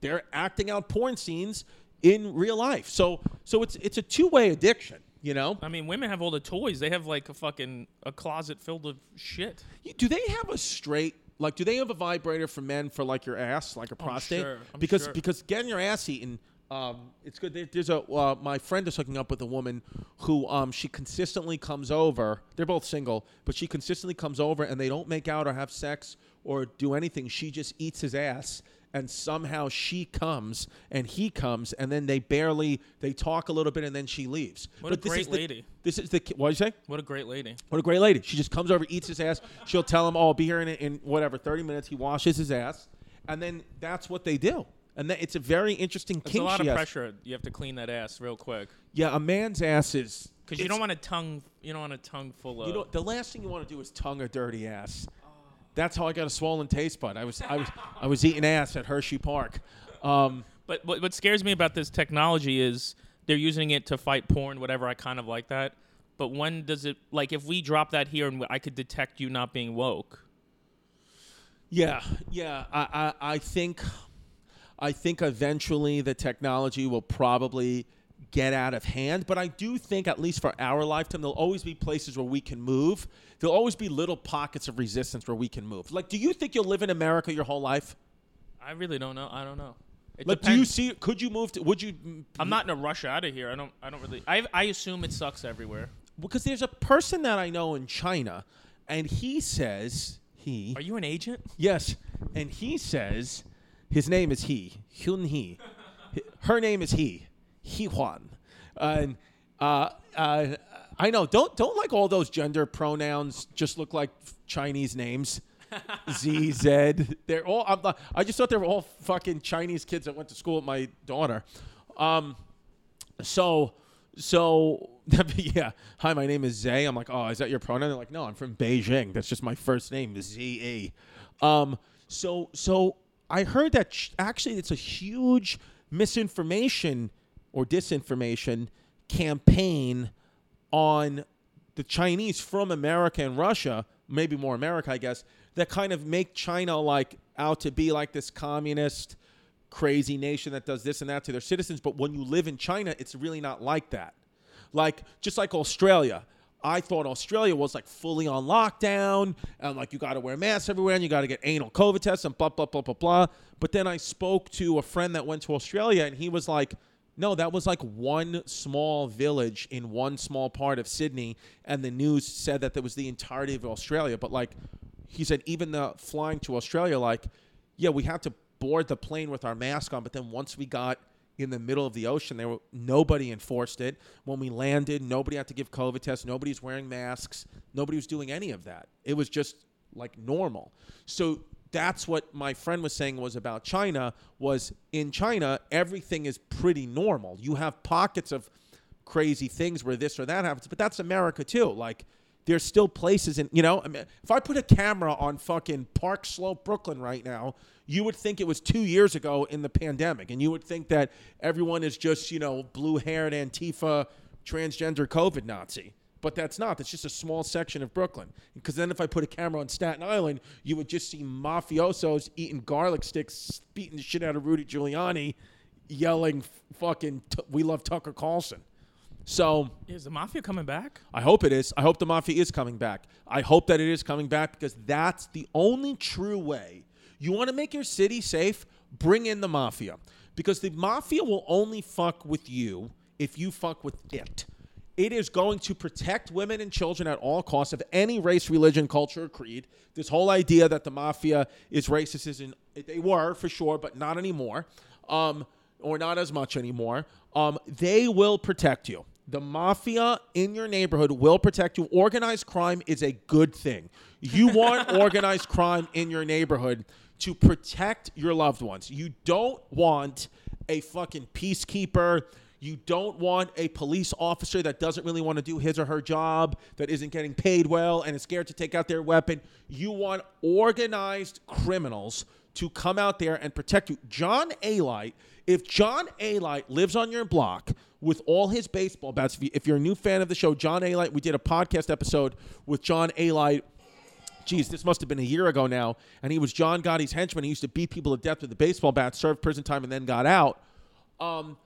they're acting out porn scenes in real life. So so it's it's a two-way addiction, you know? I mean, women have all the toys. They have, like, a fucking a closet filled with shit. You, do they have a straight, like, do they have a vibrator for men for, like, your ass, like a prostate? I'm sure. I'm because, sure. Because getting your ass eaten, Um, it's good. There's a uh, my friend is hooking up with a woman who um, she consistently comes over. They're both single, but she consistently comes over, and they don't make out or have sex or do anything. She just eats his ass, and somehow she comes and he comes, and then they barely they talk a little bit, and then she leaves. What but a this great is the, lady! This is the what did you say? What a great lady! What a great lady! She just comes over, eats his ass. She'll tell him, "Oh, I'll be here in, in whatever thirty minutes." He washes his ass, and then that's what they do. And that it's a very interesting kink. It's a lot of pressure. You have to clean that ass real quick. Yeah, a man's ass is because you don't want a tongue. You don't want a tongue full of. You know, the last thing you want to do is tongue a dirty ass. Oh. That's how I got a swollen taste bud. I was I was I was eating ass at Hershey Park. Um, but what, what scares me about this technology is they're using it to fight porn, whatever. I kind of like that. But when does it? Like, if we drop that here, and I could detect you not being woke. Yeah, yeah. I I, I think. I think eventually the technology will probably get out of hand. But I do think, at least for our lifetime, there'll always be places where we can move. There'll always be little pockets of resistance where we can move. Like, do you think you'll live in America your whole life? I really don't know. I don't know. It like, depends. Do you see? Could you move? To, would you? I'm not in a rush out of here. I don't. I don't really. I I assume it sucks everywhere. Because there's a person that I know in China, and he says he. Are you an agent? Yes, and he says. His name is He, Hyun He. Her name is He, He Huan. Uh, uh, uh, I know. Don't don't like all those gender pronouns. Just look like Chinese names. Z Z. They're all. I'm not, I just thought they were all fucking Chinese kids that went to school with my daughter. Um, so so yeah. Hi, my name is Zay. I'm like, oh, is that your pronoun? They're like, no, I'm from Beijing. That's just my first name, Z A. Um, so so. I heard that sh- actually it's a huge misinformation or disinformation campaign on the Chinese from America and Russia, maybe more America, I guess, that kind of make China like out to be like this communist crazy nation that does this and that to their citizens. But when you live in China, it's really not like that. Like just like Australia. I thought Australia was like fully on lockdown and like you got to wear masks everywhere and you got to get anal COVID tests and blah, blah, blah, blah, blah. But then I spoke to a friend that went to Australia and he was like, no, that was like one small village in one small part of Sydney. And the news said that that was the entirety of Australia. But like he said, even the flying to Australia, like, yeah, we had to board the plane with our mask on. But then once we got in the middle of the ocean, there were nobody enforced it. When we landed, nobody had to give COVID tests. Nobody's wearing masks. Nobody was doing any of that. It was just like normal. So that's what my friend was saying was about China. Was in China, everything is pretty normal. You have pockets of crazy things where this or that happens, but that's America too. Like there's still places in, you know, I mean, if I put a camera on fucking Park Slope, Brooklyn right now, you would think it was two years ago in the pandemic. And you would think that everyone is just, you know, blue-haired Antifa, transgender COVID Nazi. But that's not. That's just a small section of Brooklyn. Because then if I put a camera on Staten Island, you would just see mafiosos eating garlic sticks, beating the shit out of Rudy Giuliani, yelling fucking, we love Tucker Carlson. So is the mafia coming back? I hope it is. I hope the mafia is coming back. I hope that it is coming back because that's the only true way. You want to make your city safe? Bring in the mafia because the mafia will only fuck with you if you fuck with it. It is going to protect women and children at all costs of any race, religion, culture, or creed. This whole idea that the mafia is racist isn't, they were for sure, but not anymore, um, or not as much anymore. Um, they will protect you. The mafia in your neighborhood will protect you. Organized crime is a good thing. You want organized crime in your neighborhood to protect your loved ones. You don't want a fucking peacekeeper. You don't want a police officer that doesn't really want to do his or her job, that isn't getting paid well and is scared to take out their weapon. You want organized criminals to come out there and protect you. John A. Light, if John A. Light lives on your block with all his baseball bats, if you're a new fan of the show, John A. Light, we did a podcast episode with John A. Light. Geez, this must have been a year ago now. And he was John Gotti's henchman. He used to beat people to death with a baseball bat, served prison time, and then got out. Um,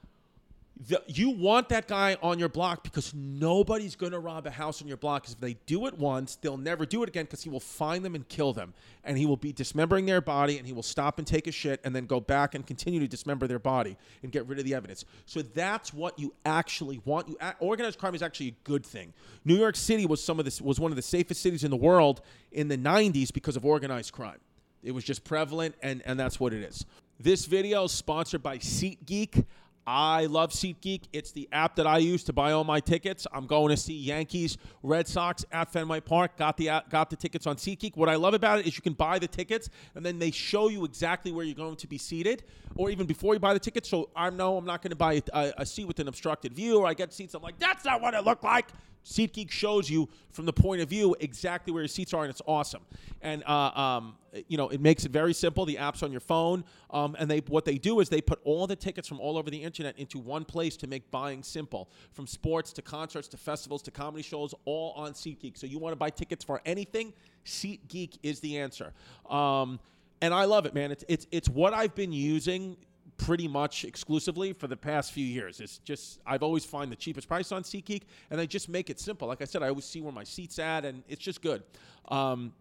The, you want that guy on your block because nobody's going to rob a house on your block. Because if they do it once, they'll never do it again because he will find them and kill them. And he will be dismembering their body, and he will stop and take a shit and then go back and continue to dismember their body and get rid of the evidence. So that's what you actually want. You a- Organized crime is actually a good thing. New York City was some of the, was one of the safest cities in the world in the nineties because of organized crime. It was just prevalent, and, and that's what it is. This video is sponsored by SeatGeek. I love SeatGeek. It's the app that I use to buy all my tickets. I'm going to see Yankees, Red Sox at Fenway Park. Got the got the tickets on SeatGeek. What I love about it is you can buy the tickets, and then they show you exactly where you're going to be seated, or even before you buy the tickets. So I know I'm not going to buy a, a seat with an obstructed view, or I get seats. I'm like, that's not what it looked like. SeatGeek shows you from the point of view exactly where your seats are, and it's awesome. And uh, um, you know, it makes it very simple. The app's on your phone, um, and they what they do is they put all the tickets from all over the internet into one place to make buying simple. From sports to concerts to festivals to comedy shows, all on SeatGeek. So you want to buy tickets for anything? SeatGeek is the answer. Um, and I love it, man. It's it's it's what I've been using pretty much exclusively for the past few years. It's just, I've always find the cheapest price on SeatGeek, and they just make it simple. Like I said, I always see where my seat's at, and it's just good. Um,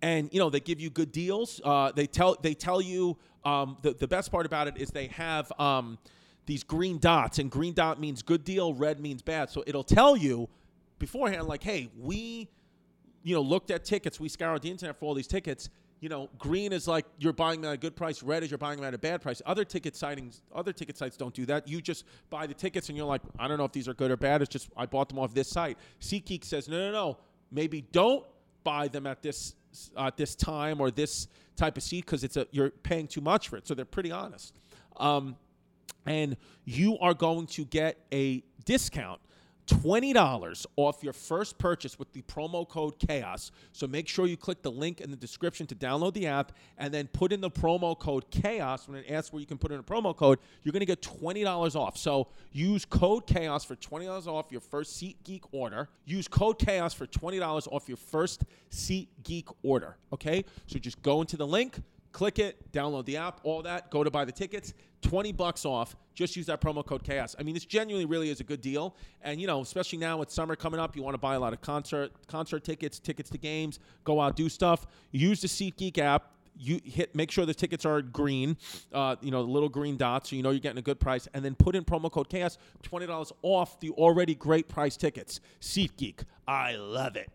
and, you know, they give you good deals. Uh, they tell they tell you, um, the, the best part about it is they have um, these green dots, and green dot means good deal, red means bad. So it'll tell you beforehand, like, hey, we, you know, looked at tickets. We scoured the internet for all these tickets. You know, green is like you're buying them at a good price. Red is you're buying them at a bad price. Other ticket sightings, other ticket sites don't do that. You just buy the tickets and you're like, I don't know if these are good or bad. It's just I bought them off this site. SeatGeek says, no, no, no. Maybe don't buy them at this uh, this time or this type of seat because it's a you're paying too much for it. So they're pretty honest, um, and you are going to get a discount. twenty dollars off your first purchase with the promo code CHAOS. So make sure you click the link in the description to download the app and then put in the promo code CHAOS. When it asks where you can put in a promo code, you're going to get twenty dollars off. So use code CHAOS for twenty dollars off your first SeatGeek order. Use code CHAOS for twenty dollars off your first SeatGeek order. Okay? So just go into the link, click it, download the app, all that, go to buy the tickets, twenty bucks off. Just use that promo code CHAOS. I mean, this genuinely really is a good deal. And, you know, especially now with summer coming up, you want to buy a lot of concert concert tickets, tickets to games, go out, do stuff. Use the SeatGeek app. You hit, make sure the tickets are green, uh, you know, the little green dots, so you know you're getting a good price. And then put in promo code CHAOS, twenty dollars off the already great price tickets. SeatGeek, I love it.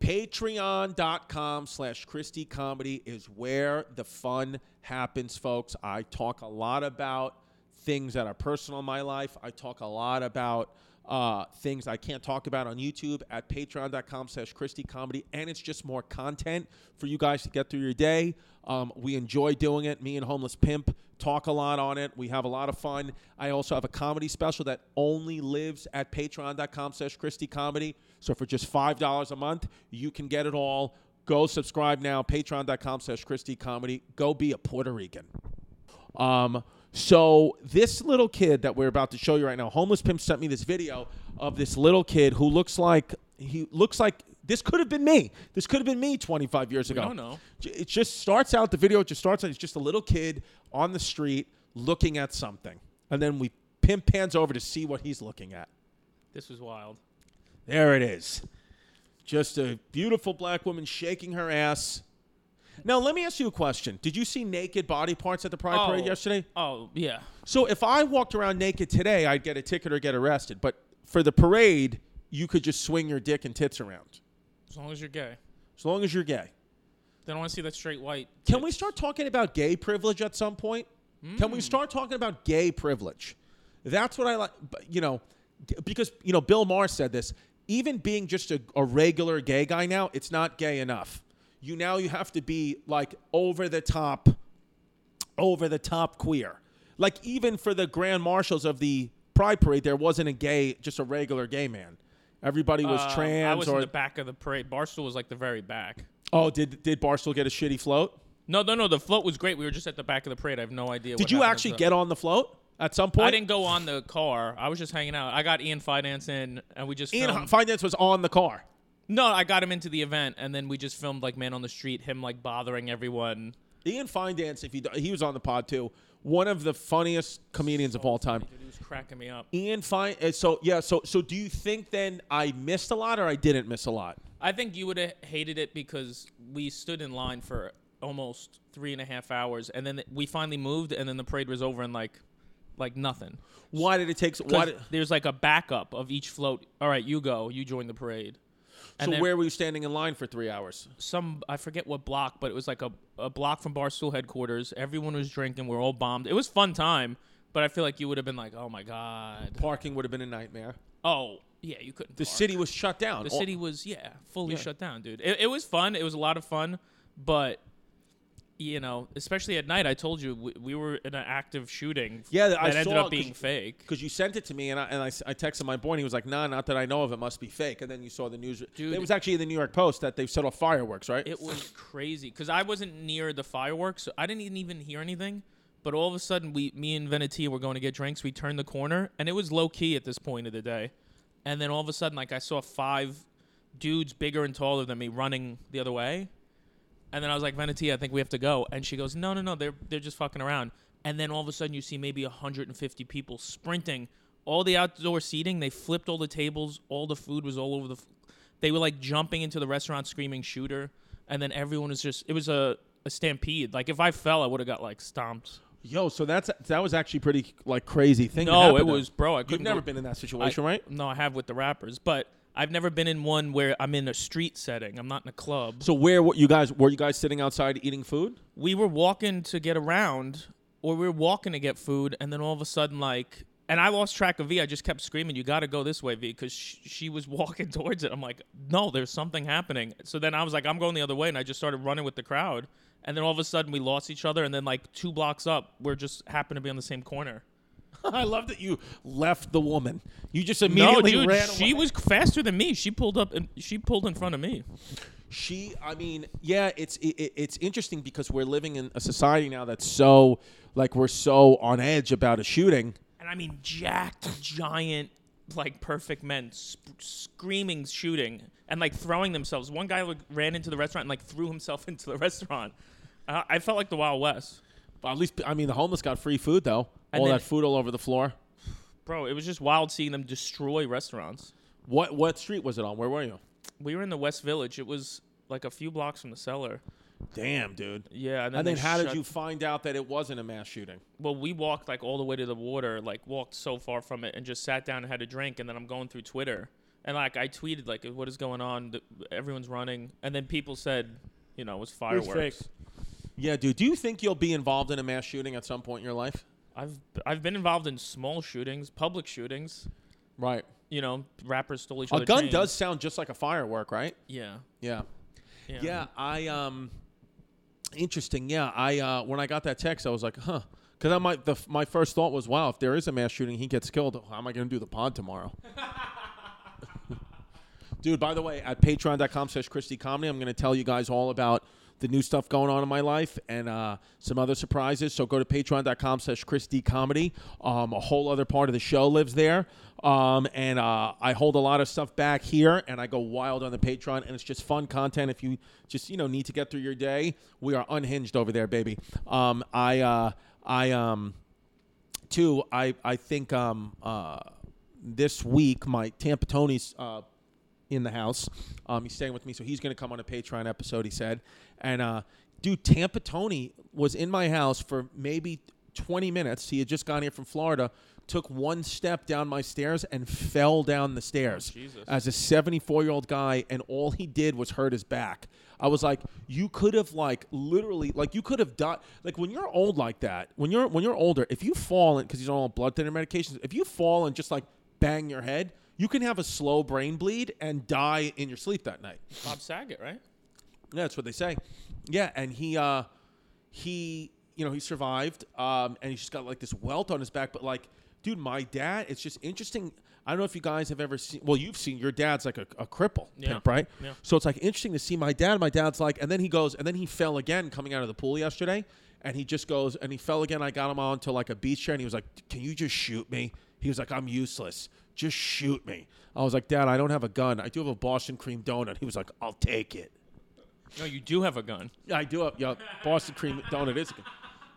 Patreon.com slash Christy Comedy is where the fun happens, folks. I talk a lot about things that are personal in my life. I talk a lot about uh, things I can't talk about on YouTube at patreon.com slash Christy Comedy. And it's just more content for you guys to get through your day. Um, we enjoy doing it. Me and Homeless Pimp talk a lot on it. We have a lot of fun. I also have a comedy special that only lives at patreon.com slash Christy Comedy. So for just five dollars a month, you can get it all. Go subscribe now, patreon.com slash Christy Comedy. Go be a Puerto Rican. Um... So this little kid that we're about to show you right now, Homeless Pimp sent me this video of this little kid who looks like he looks like this could have been me. This could have been me twenty-five years ago. I don't know. It just starts out the video. It just starts out. It's just a little kid on the street looking at something, and then we Pimp pans over to see what he's looking at. This was wild. There it is. Just a beautiful black woman shaking her ass. Now, let me ask you a question. Did you see naked body parts at the Pride oh, Parade yesterday? Oh, yeah. So if I walked around naked today, I'd get a ticket or get arrested. But for the parade, you could just swing your dick and tits around. As long as you're gay. As long as you're gay. They don't want to see that straight white. Tits. Can we start talking about gay privilege at some point? Mm. Can we start talking about gay privilege? That's what I like. You know, because, you know, Bill Maher said this. Even being just a, a regular gay guy now, it's not gay enough. You now you have to be like over the top, over the top queer. Like even for the grand marshals of the Pride Parade, there wasn't a gay, just a regular gay man. Everybody was uh, trans. I was or in the back of the parade. Barstool was like the very back. Oh, did did Barstool get a shitty float? No, no, no. The float was great. We were just at the back of the parade. I have no idea. Did what you actually get on the float at some point? I didn't go on the car. I was just hanging out. I got Ian Fidance in, and we just Ian filmed. Fidance was on the car. No, I got him into the event, and then we just filmed, like, Man on the Street, him, like, bothering everyone. Ian Fidance, if you, he was on the pod, too, one of the funniest comedians so of all time. Dude, he was cracking me up. Ian Fidance. So yeah. So so do you think then I missed a lot or I didn't miss a lot? I think you would have hated it because we stood in line for almost three and a half hours, and then we finally moved, and then the parade was over in like, like nothing. Why did it take? Why did, there's like a backup of each float. All right, you go. You join the parade. And so then, where were you standing in line for three hours? Some, I forget what block, but it was like a, a block from Barstool headquarters. Everyone was drinking. We were all bombed. It was fun time, but I feel like you would have been like, oh, my God. Parking would have been a nightmare. Oh, yeah, you couldn't The park. City was shut down. The all- city was, yeah, fully yeah. shut down, dude. It, it was fun. It was a lot of fun, but... You know, especially at night, I told you we, we were in an active shooting yeah, that I ended saw, up being fake. Because you sent it to me, and I and I, I texted my boy, and he was like, nah, not that I know of. It must be fake. And then you saw the news. Dude, it was actually in the New York Post that they've set off fireworks, right? It was crazy because I wasn't near the fireworks. So I didn't even hear anything. But all of a sudden, we, me and Venetia were going to get drinks. We turned the corner, and it was low-key at this point of the day. And then all of a sudden, like I saw five dudes bigger and taller than me running the other way. And then I was like, Venetia, I think we have to go. And she goes, no, no, no, they're they're just fucking around. And then all of a sudden you see maybe one hundred fifty people sprinting. All the outdoor seating, they flipped all the tables. All the food was all over the... F- they were like jumping into the restaurant screaming shooter. And then everyone was just... It was a, a stampede. Like if I fell, I would have got like stomped. Yo, so that's that was actually pretty like crazy thing. No, it though. was, bro. I You've never go, been in that situation, I, right? No, I have with the rappers, but... I've never been in one where I'm in a street setting. I'm not in a club. So where were you guys? Were you guys sitting outside eating food? We were walking to get around, or we were walking to get food, and then all of a sudden, like, and I lost track of V. I just kept screaming, "You got to go this way, V," because she, she was walking towards it. I'm like, "No, there's something happening." So then I was like, "I'm going the other way," and I just started running with the crowd. And then all of a sudden, we lost each other, and then like two blocks up, we're just happened to be on the same corner. I love that you left the woman. You just immediately no, dude, ran away. She was faster than me. She pulled up and she pulled in front of me. She, I mean, yeah, it's it, it's interesting because we're living in a society now that's so, like, we're so on edge about a shooting. And I mean, jacked, giant, like, perfect men sp- screaming, shooting, and, like, throwing themselves. One guy like, ran into the restaurant and, like, threw himself into the restaurant. Uh, I felt like the Wild West. Well, at least, I mean, the homeless got free food, though. And all then, that food all over the floor. Bro, it was just wild seeing them destroy restaurants. What what street was it on? Where were you? We were in the West Village. It was like a few blocks from the cellar. Damn, dude. Yeah. And then, and then how shut- did you find out that it wasn't a mass shooting? Well, we walked like all the way to the water, like walked so far from it and just sat down and had a drink. And then I'm going through Twitter. And like I tweeted, like, what is going on? Everyone's running. And then people said, you know, it was fireworks. It was fake. Yeah, dude. Do you think you'll be involved in a mass shooting at some point in your life? I've I've been involved in small shootings, public shootings. Right. You know, rappers stole each other. A gun chains. Does sound just like a firework, right? Yeah. Yeah. Yeah. yeah I um. Interesting. Yeah. I uh, when I got that text, I was like, huh, because I might. The, my first thought was, wow, if there is a mass shooting, he gets killed. How am I going to do the pod tomorrow? Dude, by the way, at patreon dot com slash Christy Comedy, I'm going to tell you guys all about the new stuff going on in my life, and uh, some other surprises. So go to patreon dot com slash Christy Comedy. Um, a whole other part of the show lives there. Um, and uh, I hold a lot of stuff back here, and I go wild on the Patreon, and it's just fun content. If you just, you know, need to get through your day, we are unhinged over there, baby. Um, I, uh, I, um, too, I, I think um, uh, this week my Tampa Tony's uh, in the house. Um, he's staying with me, so he's going to come on a Patreon episode, he said. And, uh, dude, Tampa Tony was in my house for maybe twenty minutes. He had just gone here from Florida, took one step down my stairs, and fell down the stairs. Oh, Jesus. As a seventy-four-year-old guy, and all he did was hurt his back. I was like, you could have, like, literally, like, you could have died. Like, when you're old like that, when you're when you're older, if you fall, because he's on all blood thinner medications, if you fall and just, like, bang your head, you can have a slow brain bleed and die in your sleep that night. Bob Saget, right? Yeah, that's what they say. Yeah, and he, uh, he, you know, he survived, um, and he's just got, like, this welt on his back. But, like, dude, my dad, it's just interesting. I don't know if you guys have ever seen – well, you've seen your dad's, like, a, a cripple, yeah. Pimp, right? Yeah. So it's, like, interesting to see my dad. My dad's, like – and then he goes – and then he fell again coming out of the pool yesterday, and he just goes – and he fell again. I got him onto, like, a beach chair, and he was like, can you just shoot me? He was like, I'm useless. Just shoot me. I was like, Dad, I don't have a gun. I do have a Boston cream donut. He was like, I'll take it. No, you do have a gun. I do have yeah, Boston cream donut is a gun.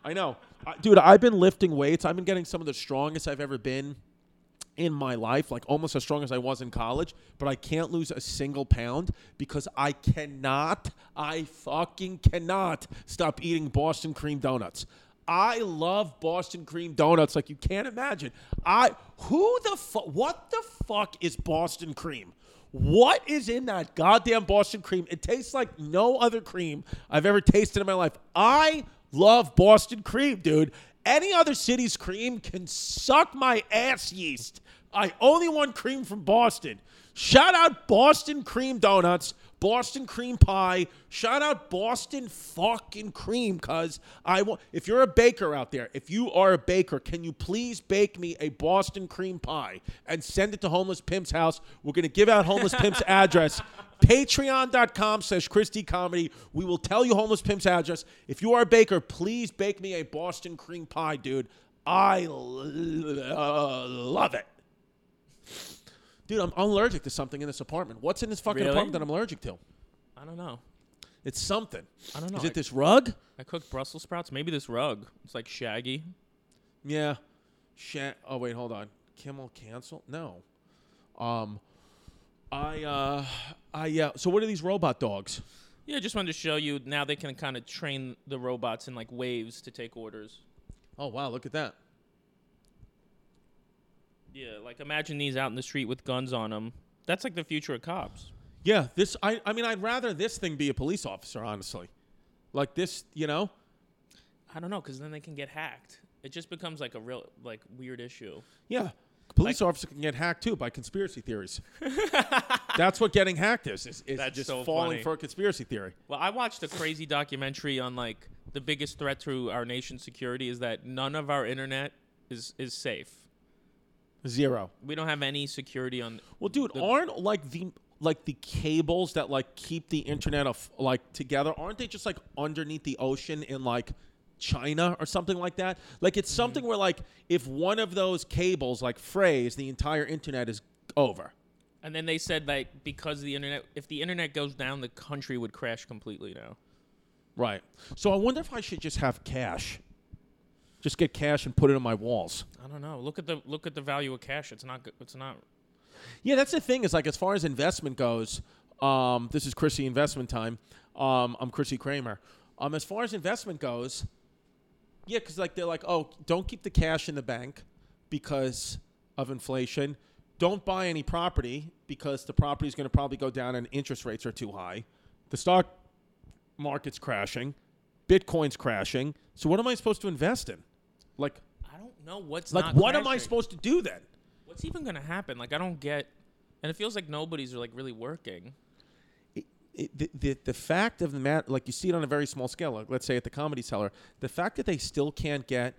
I know. Uh, dude, I've been lifting weights. I've been getting some of the strongest I've ever been in my life, like almost as strong as I was in college, but I can't lose a single pound because I cannot, I fucking cannot stop eating Boston cream donuts. I love Boston cream donuts like you can't imagine. I, who the fuck, what the fuck is Boston cream? What is in that goddamn Boston cream? It tastes like no other cream I've ever tasted in my life. I love Boston cream, dude. Any other city's cream can suck my ass yeast. I only want cream from Boston. Shout out Boston cream donuts, Boston cream pie. Shout out Boston fucking cream, cuz I want. If you're a baker out there, if you are a baker, can you please bake me a Boston cream pie and send it to Homeless Pimp's house? We're going to give out Homeless Pimp's address. Patreon.com slash Christy Comedy. We will tell you Homeless Pimp's address. If you are a baker, please bake me a Boston cream pie, dude. I uh, love it. Dude, I'm allergic to something in this apartment. What's in this fucking really? apartment that I'm allergic to? I don't know. It's something. I don't know. Is it I, this rug? I cooked Brussels sprouts. Maybe this rug. It's like shaggy. Yeah. Shag. Oh, wait, hold on. Kimmel cancel? No. Um... I, uh, I, uh, so what are these robot dogs? Yeah, I just wanted to show you now they can kind of train the robots in like waves to take orders. Oh, wow. Look at that. Yeah. Like imagine these out in the street with guns on them. That's like the future of cops. Yeah. This, I, I mean, I'd rather this thing be a police officer, honestly. Like this, you know? I don't know. Cause then they can get hacked. It just becomes like a real, like weird issue. Yeah. Police like, officer can get hacked, too, by conspiracy theories. That's what getting hacked is, is, is just so falling funny. for a conspiracy theory. Well, I watched a crazy documentary on, like, the biggest threat to our nation's security is that none of our internet is, is safe. Zero. We don't have any security on... Well, dude, the, aren't, like, the... like the cables that, like, keep the internet, of, like, together, aren't they just, like, underneath the ocean in, like... China or something like that? Like it's something mm-hmm. where like if one of those cables like frays, the entire internet is over. And then they said like because the internet, if the internet goes down, the country would crash completely now. Right. So I wonder if I should just have cash. Just get cash and put it on my walls. I don't know. Look at the look at the value of cash. It's not good. It's not. Yeah, that's the thing. Is like as far as investment goes, um, this is Chrissy investment time. Um, I'm Chrissy Kramer. Um, as far as investment goes. Yeah, because like they're like, oh, don't keep the cash in the bank because of inflation. Don't buy any property because the property is going to probably go down and interest rates are too high. The stock market's crashing. Bitcoin's crashing. So what am I supposed to invest in? Like, I don't know what's like. Not what crashing. Am I supposed to do then? What's even going to happen? Like, I don't get. And it feels like nobody's like really working. It, the, the the fact of the matter, like you see it on a very small scale, like let's say at the Comedy Cellar, the fact that they still can't get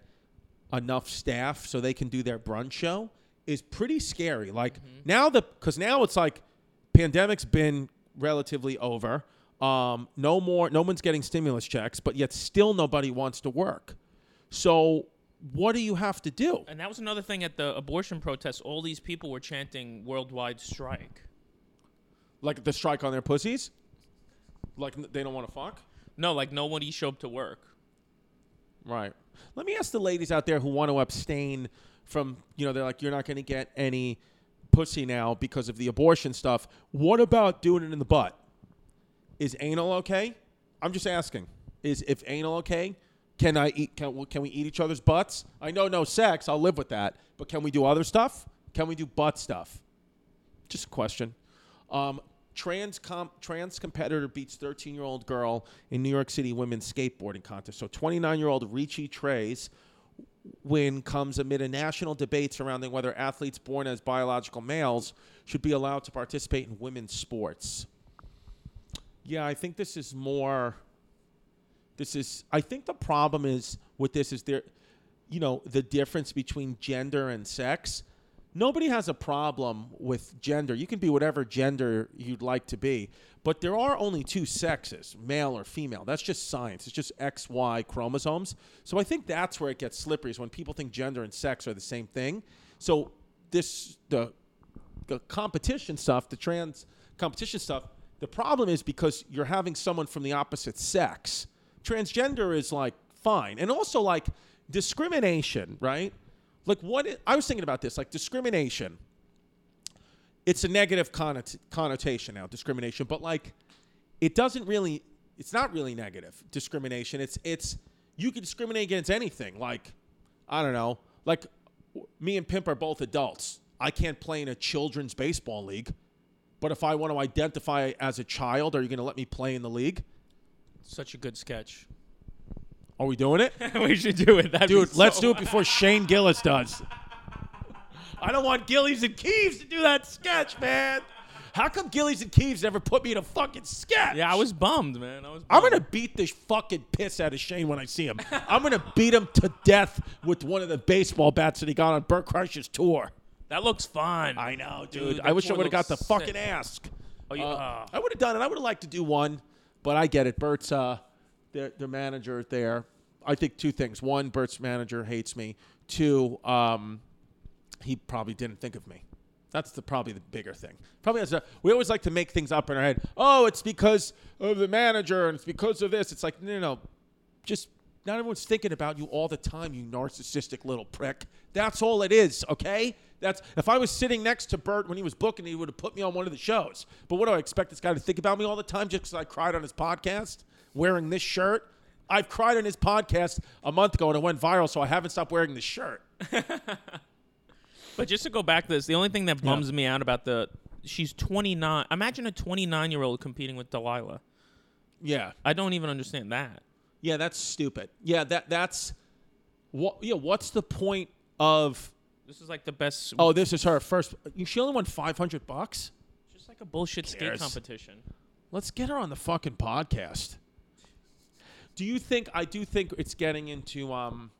enough staff so they can do their brunch show is pretty scary. Like mm-hmm. now the, because now it's like pandemic's been relatively over. Um, no more, no one's getting stimulus checks, but yet still nobody wants to work. So what do you have to do? And that was another thing at the abortion protests. All these people were chanting worldwide strike. Like the strike on their pussies? Like they don't want to fuck? No, like nobody showed up to work. Right. Let me ask the ladies out there who want to abstain from, you know, they're like, you're not going to get any pussy now because of the abortion stuff. What about doing it in the butt? Is anal okay? I'm just asking. Is if anal okay? Can I eat? Can, can we eat each other's butts? I know no sex. I'll live with that. But can we do other stuff? Can we do butt stuff? Just a question. Um. Trans com- trans competitor beats thirteen-year-old girl in New York City women's skateboarding contest. So twenty-nine-year-old Richie Trey's win comes amid a national debate surrounding whether athletes born as biological males should be allowed to participate in women's sports. Yeah, I think this is more – this is – I think the problem is with this is there, you know, the difference between gender and sex – nobody has a problem with gender. You can be whatever gender you'd like to be. But there are only two sexes, male or female. That's just science. It's just X Y chromosomes. So I think that's where it gets slippery is when people think gender and sex are the same thing. So this the, the competition stuff, the trans competition stuff, the problem is because you're having someone from the opposite sex. Transgender is like fine. And also, like, discrimination, right? Like, what is, I was thinking about this, like, discrimination. It's a negative connot- connotation now, discrimination. But, like, it doesn't really, it's not really negative, discrimination. It's, it's, you can discriminate against anything. Like, I don't know, like, me and Pimp are both adults. I can't play in a children's baseball league. But if I want to identify as a child, are you going to let me play in the league? Such a good sketch. Are we doing it? We should do it. That'd Dude, so let's do it before Shane Gillis does. I don't want Gillies and Keeves to do that sketch, man. How come Gillies and Keeves never put me in a fucking sketch? Yeah, I was bummed, man. I was bummed. I'm going to beat the fucking piss out of Shane when I see him. I'm going to beat him to death with one of the baseball bats that he got on Bert Kreischer's tour. That looks fun. I know, dude. dude I wish I would have got the sick. fucking ask. Oh, yeah. uh, I would have done it. I would have liked to do one, but I get it. Bert's uh, their, their manager there. I think two things. One, Bert's manager hates me. Two, um, he probably didn't think of me. That's the probably the bigger thing. Probably has to, we always like to make things up in our head. Oh, it's because of the manager and it's because of this. It's like, no, no, no. Just not everyone's thinking about you all the time, you narcissistic little prick. That's all it is, okay? That's if I was sitting next to Bert when he was booking, he would have put me on one of the shows. But what do I expect this guy to think about me all the time just because I cried on his podcast wearing this shirt? I've cried on his podcast a month ago and it went viral, so I haven't stopped wearing this shirt. But just to go back to this, the only thing that bums yeah. me out about the she's twenty-nine. Imagine a twenty-nine-year-old competing with Delilah. Yeah. I don't even understand that. Yeah, that's stupid. Yeah, that that's what yeah, what's the point of This is like the best. Oh, this is her first. She only won five hundred bucks. Just like a bullshit skate competition. Let's get her on the fucking podcast. Do you think? I do think it's getting into. Um,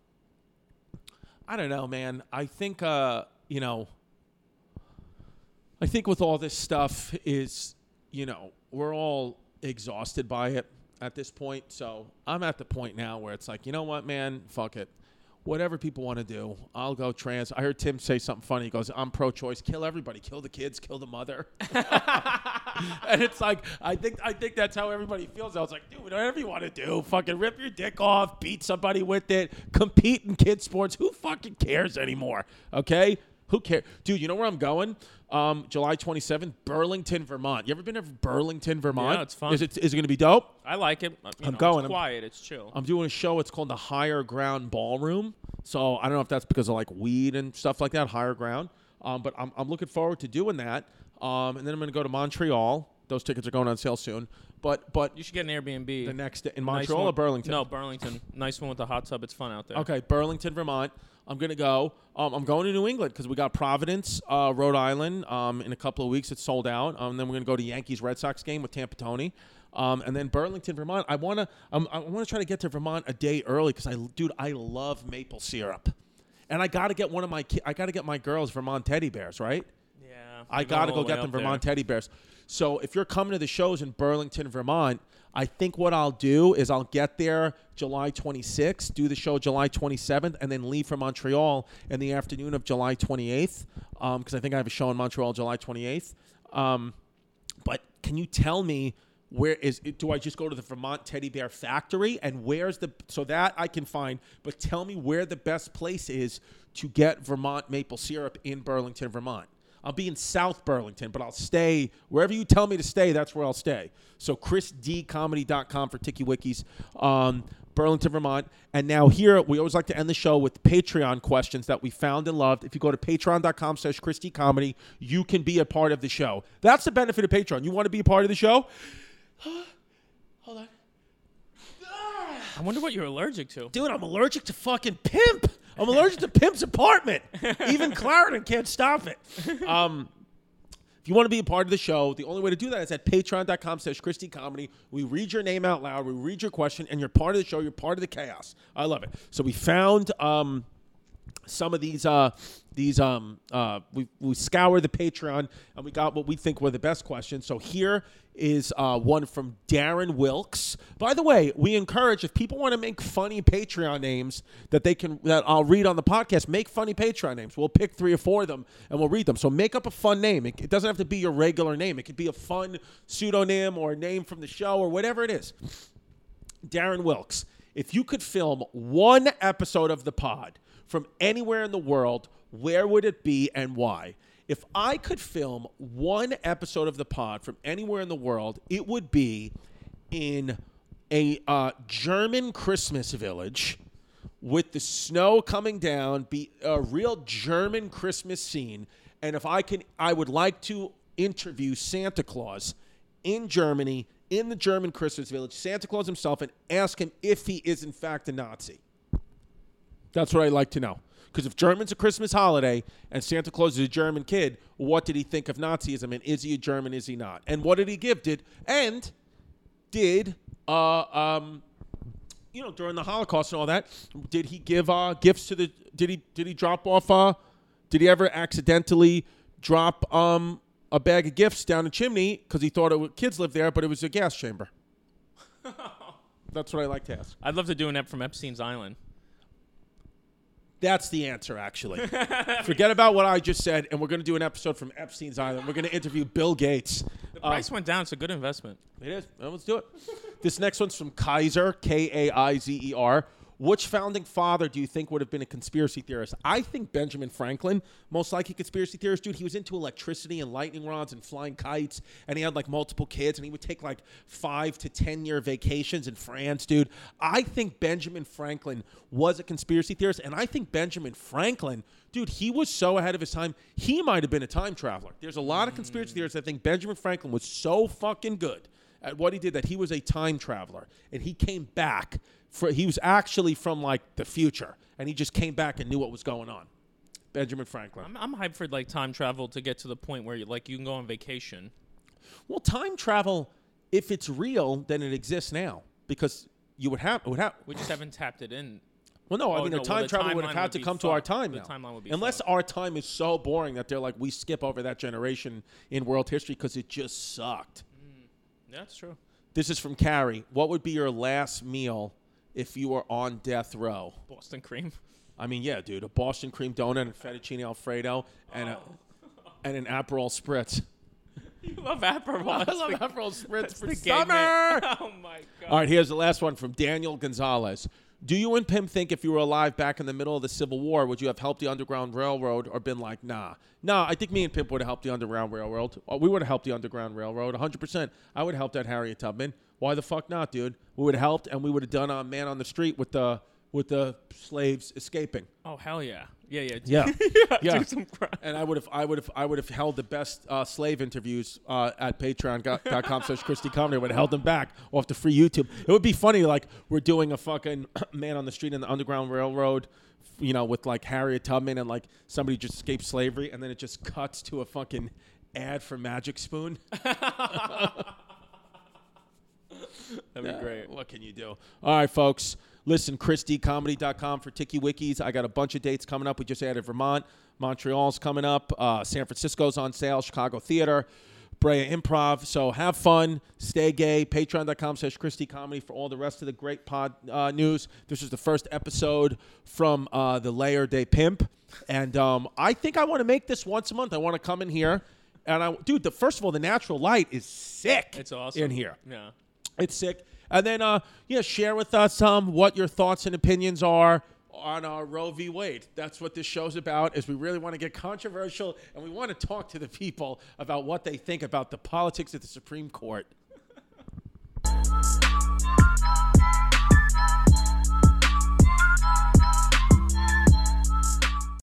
I don't know, man. I think uh, you know. I think with all this stuff is, you know, we're all exhausted by it at this point. So I'm at the point now where it's like, you know what, man, fuck it. Whatever people want to do, I'll go trans. I heard Tim say something funny. He goes, I'm pro-choice. Kill everybody. Kill the kids. Kill the mother. And it's like, I think I think that's how everybody feels. I was like, dude, whatever you want to do, fucking rip your dick off, beat somebody with it, compete in kid sports. Who fucking cares anymore? Okay? Who cares? Dude, you know where I'm going? Um, July twenty-seventh, Burlington, Vermont. You ever been to Burlington, Vermont? Yeah, it's fun. Is it, is it going to be dope? I like it. You I'm know, going. It's quiet. I'm, it's chill. I'm doing a show. It's called the Higher Ground Ballroom. So I don't know if that's because of like weed and stuff like that, Higher Ground. Um, but I'm, I'm looking forward to doing that. Um, and then I'm going to go to Montreal. Those tickets are going on sale soon. But but you should get an Airbnb the next day in Montreal nice or Burlington. No, Burlington. Nice one with the hot tub. It's fun out there. Okay, Burlington, Vermont. I'm gonna go. Um, I'm going to New England because we got Providence, uh, Rhode Island. Um, in a couple of weeks, it's sold out. Um, then we're gonna go to Yankees Red Sox game with Tampa Tony, um, and then Burlington, Vermont. I wanna um, I wanna try to get to Vermont a day early because I dude I love maple syrup, and I gotta get one of my ki- I gotta get my girls Vermont Teddy Bears, right? Yeah. I gotta go get them Vermont Teddy Bears. So if you're coming to the shows in Burlington, Vermont, I think what I'll do is I'll get there July twenty-sixth, do the show July twenty-seventh, and then leave for Montreal in the afternoon of July twenty-eighth, um, because I think I have a show in Montreal July twenty-eighth. Um, but can you tell me where is it? Do I just go to the Vermont Teddy Bear Factory and where's the so that I can find? But tell me where the best place is to get Vermont maple syrup in Burlington, Vermont. I'll be in South Burlington, but I'll stay wherever you tell me to stay. That's where I'll stay. So chris d comedy dot com for Tiki Wikis, um, Burlington, Vermont. And now here, we always like to end the show with Patreon questions that we found and loved. If you go to patreon.com slash chrisdcomedy, you can be a part of the show. That's the benefit of Patreon. You want to be a part of the show? Hold on. I wonder what you're allergic to. Dude, I'm allergic to fucking Pimp. I'm allergic to Pimp's apartment. Even Clarendon can't stop it. Um, if you want to be a part of the show, the only way to do that is at patreon.com slash chrisdcomedy. We read your name out loud. We read your question, and you're part of the show. You're part of the chaos. I love it. So we found um, some of these. Uh, these um, uh, we, we scoured the Patreon, and we got what we think were the best questions. So here is uh, one from Darren Wilkes. By the way, we encourage if people want to make funny Patreon names that they can that I'll read on the podcast, make funny Patreon names. We'll pick three or four of them and we'll read them. So make up a fun name. It, it doesn't have to be your regular name. It could be a fun pseudonym or a name from the show or whatever it is. Darren Wilkes. If you could film one episode of the pod from anywhere in the world, where would it be and why? If I could film one episode of the pod from anywhere in the world, it would be in a uh, German Christmas village with the snow coming down, be a real German Christmas scene. And if I can, I would like to interview Santa Claus in Germany, in the German Christmas village, Santa Claus himself, and ask him if he is, in fact, a Nazi. That's what I'd like to know. Because if German's a Christmas holiday and Santa Claus is a German kid, what did he think of Nazism? And is he a German? Is he not? And what did he give? Did and did uh um you know during the Holocaust and all that? Did he give uh gifts to the? Did he did he drop off uh? Did he ever accidentally drop um a bag of gifts down a chimney because he thought it was, kids lived there, but it was a gas chamber? That's what I like to ask. I'd love to do an ep from Epstein's Island. That's the answer, actually. Forget about what I just said, and we're going to do an episode from Epstein's Island. We're going to interview Bill Gates. The price uh, went down. It's a good investment. It is. Well, let's do it. This next one's from Kaiser, K A I Z E R. Which founding father do you think would have been a conspiracy theorist? I think Benjamin Franklin, most likely conspiracy theorist. Dude, he was into electricity and lightning rods and flying kites, and he had, like, multiple kids, and he would take, like, five to ten-year vacations in France, dude. I think Benjamin Franklin was a conspiracy theorist, and I think Benjamin Franklin, dude, he was so ahead of his time, he might have been a time traveler. There's a lot of conspiracy theorists that think Benjamin Franklin was so fucking good at what he did that he was a time traveler, and he came back. For, he was actually from, like, the future, and he just came back and knew what was going on. Benjamin Franklin. I'm, I'm hyped for, like, time travel to get to the point where, you, like, you can go on vacation. Well, time travel, if it's real, then it exists now because you would have. Would have we just haven't tapped it in. Well, no, oh, I mean, no, time well, the travel would have had would to come fucked. to our time the now. Timeline would be Unless fucked. Our time is so boring that they're like, we skip over that generation in world history because it just sucked. Mm, that's true. This is from Carrie. What would be your last meal if you were on death row? Boston cream. I mean, yeah, dude. A Boston cream donut and fettuccine alfredo and, oh. a, and an Aperol spritz. You love Aperol. I That's love the, Aperol spritz for summer. Oh, my God. All right, here's the last one from Daniel Gonzalez. Do you and Pim think if you were alive back in the middle of the Civil War, would you have helped the Underground Railroad or been like, nah? Nah, I think me and Pim would have helped the Underground Railroad. We would have helped the Underground Railroad one hundred percent. I would have helped that Harriet Tubman. Why the fuck not, dude? We would have helped, and we would have done a man on the street with the with the slaves escaping. Oh, hell yeah, yeah, yeah, yeah, yeah. yeah. Do some crime. And I would have, I would have, I would have held the best uh, slave interviews uh, at Patreon dot com slash Christy Comedy. Would have held them back off the free YouTube. It would be funny, like we're doing a fucking man on the street in the Underground Railroad, you know, with like Harriet Tubman and like somebody just escaped slavery, and then it just cuts to a fucking ad for Magic Spoon. That'd be uh, great. What can you do? All right, folks. Listen, Christy Comedy dot com for Tiki Wikis. I got a bunch of dates coming up. We just added Vermont. Montreal's coming up. Uh, San Francisco's on sale. Chicago Theater. Brea Improv. So have fun. Stay gay. Patreon dot com slash Christy Comedy for all the rest of the great pod uh, news. This is the first episode from uh, the Layer Day Pimp. And um, I think I want to make this once a month. I want to come in here. And I, dude, the, first of all, the natural light is sick. It's awesome. In here. Yeah. It's sick. And then, uh, yeah, share with us um, what your thoughts and opinions are on uh, Roe v. Wade. That's what this show's about, is we really want to get controversial, and we want to talk to the people about what they think about the politics of the Supreme Court.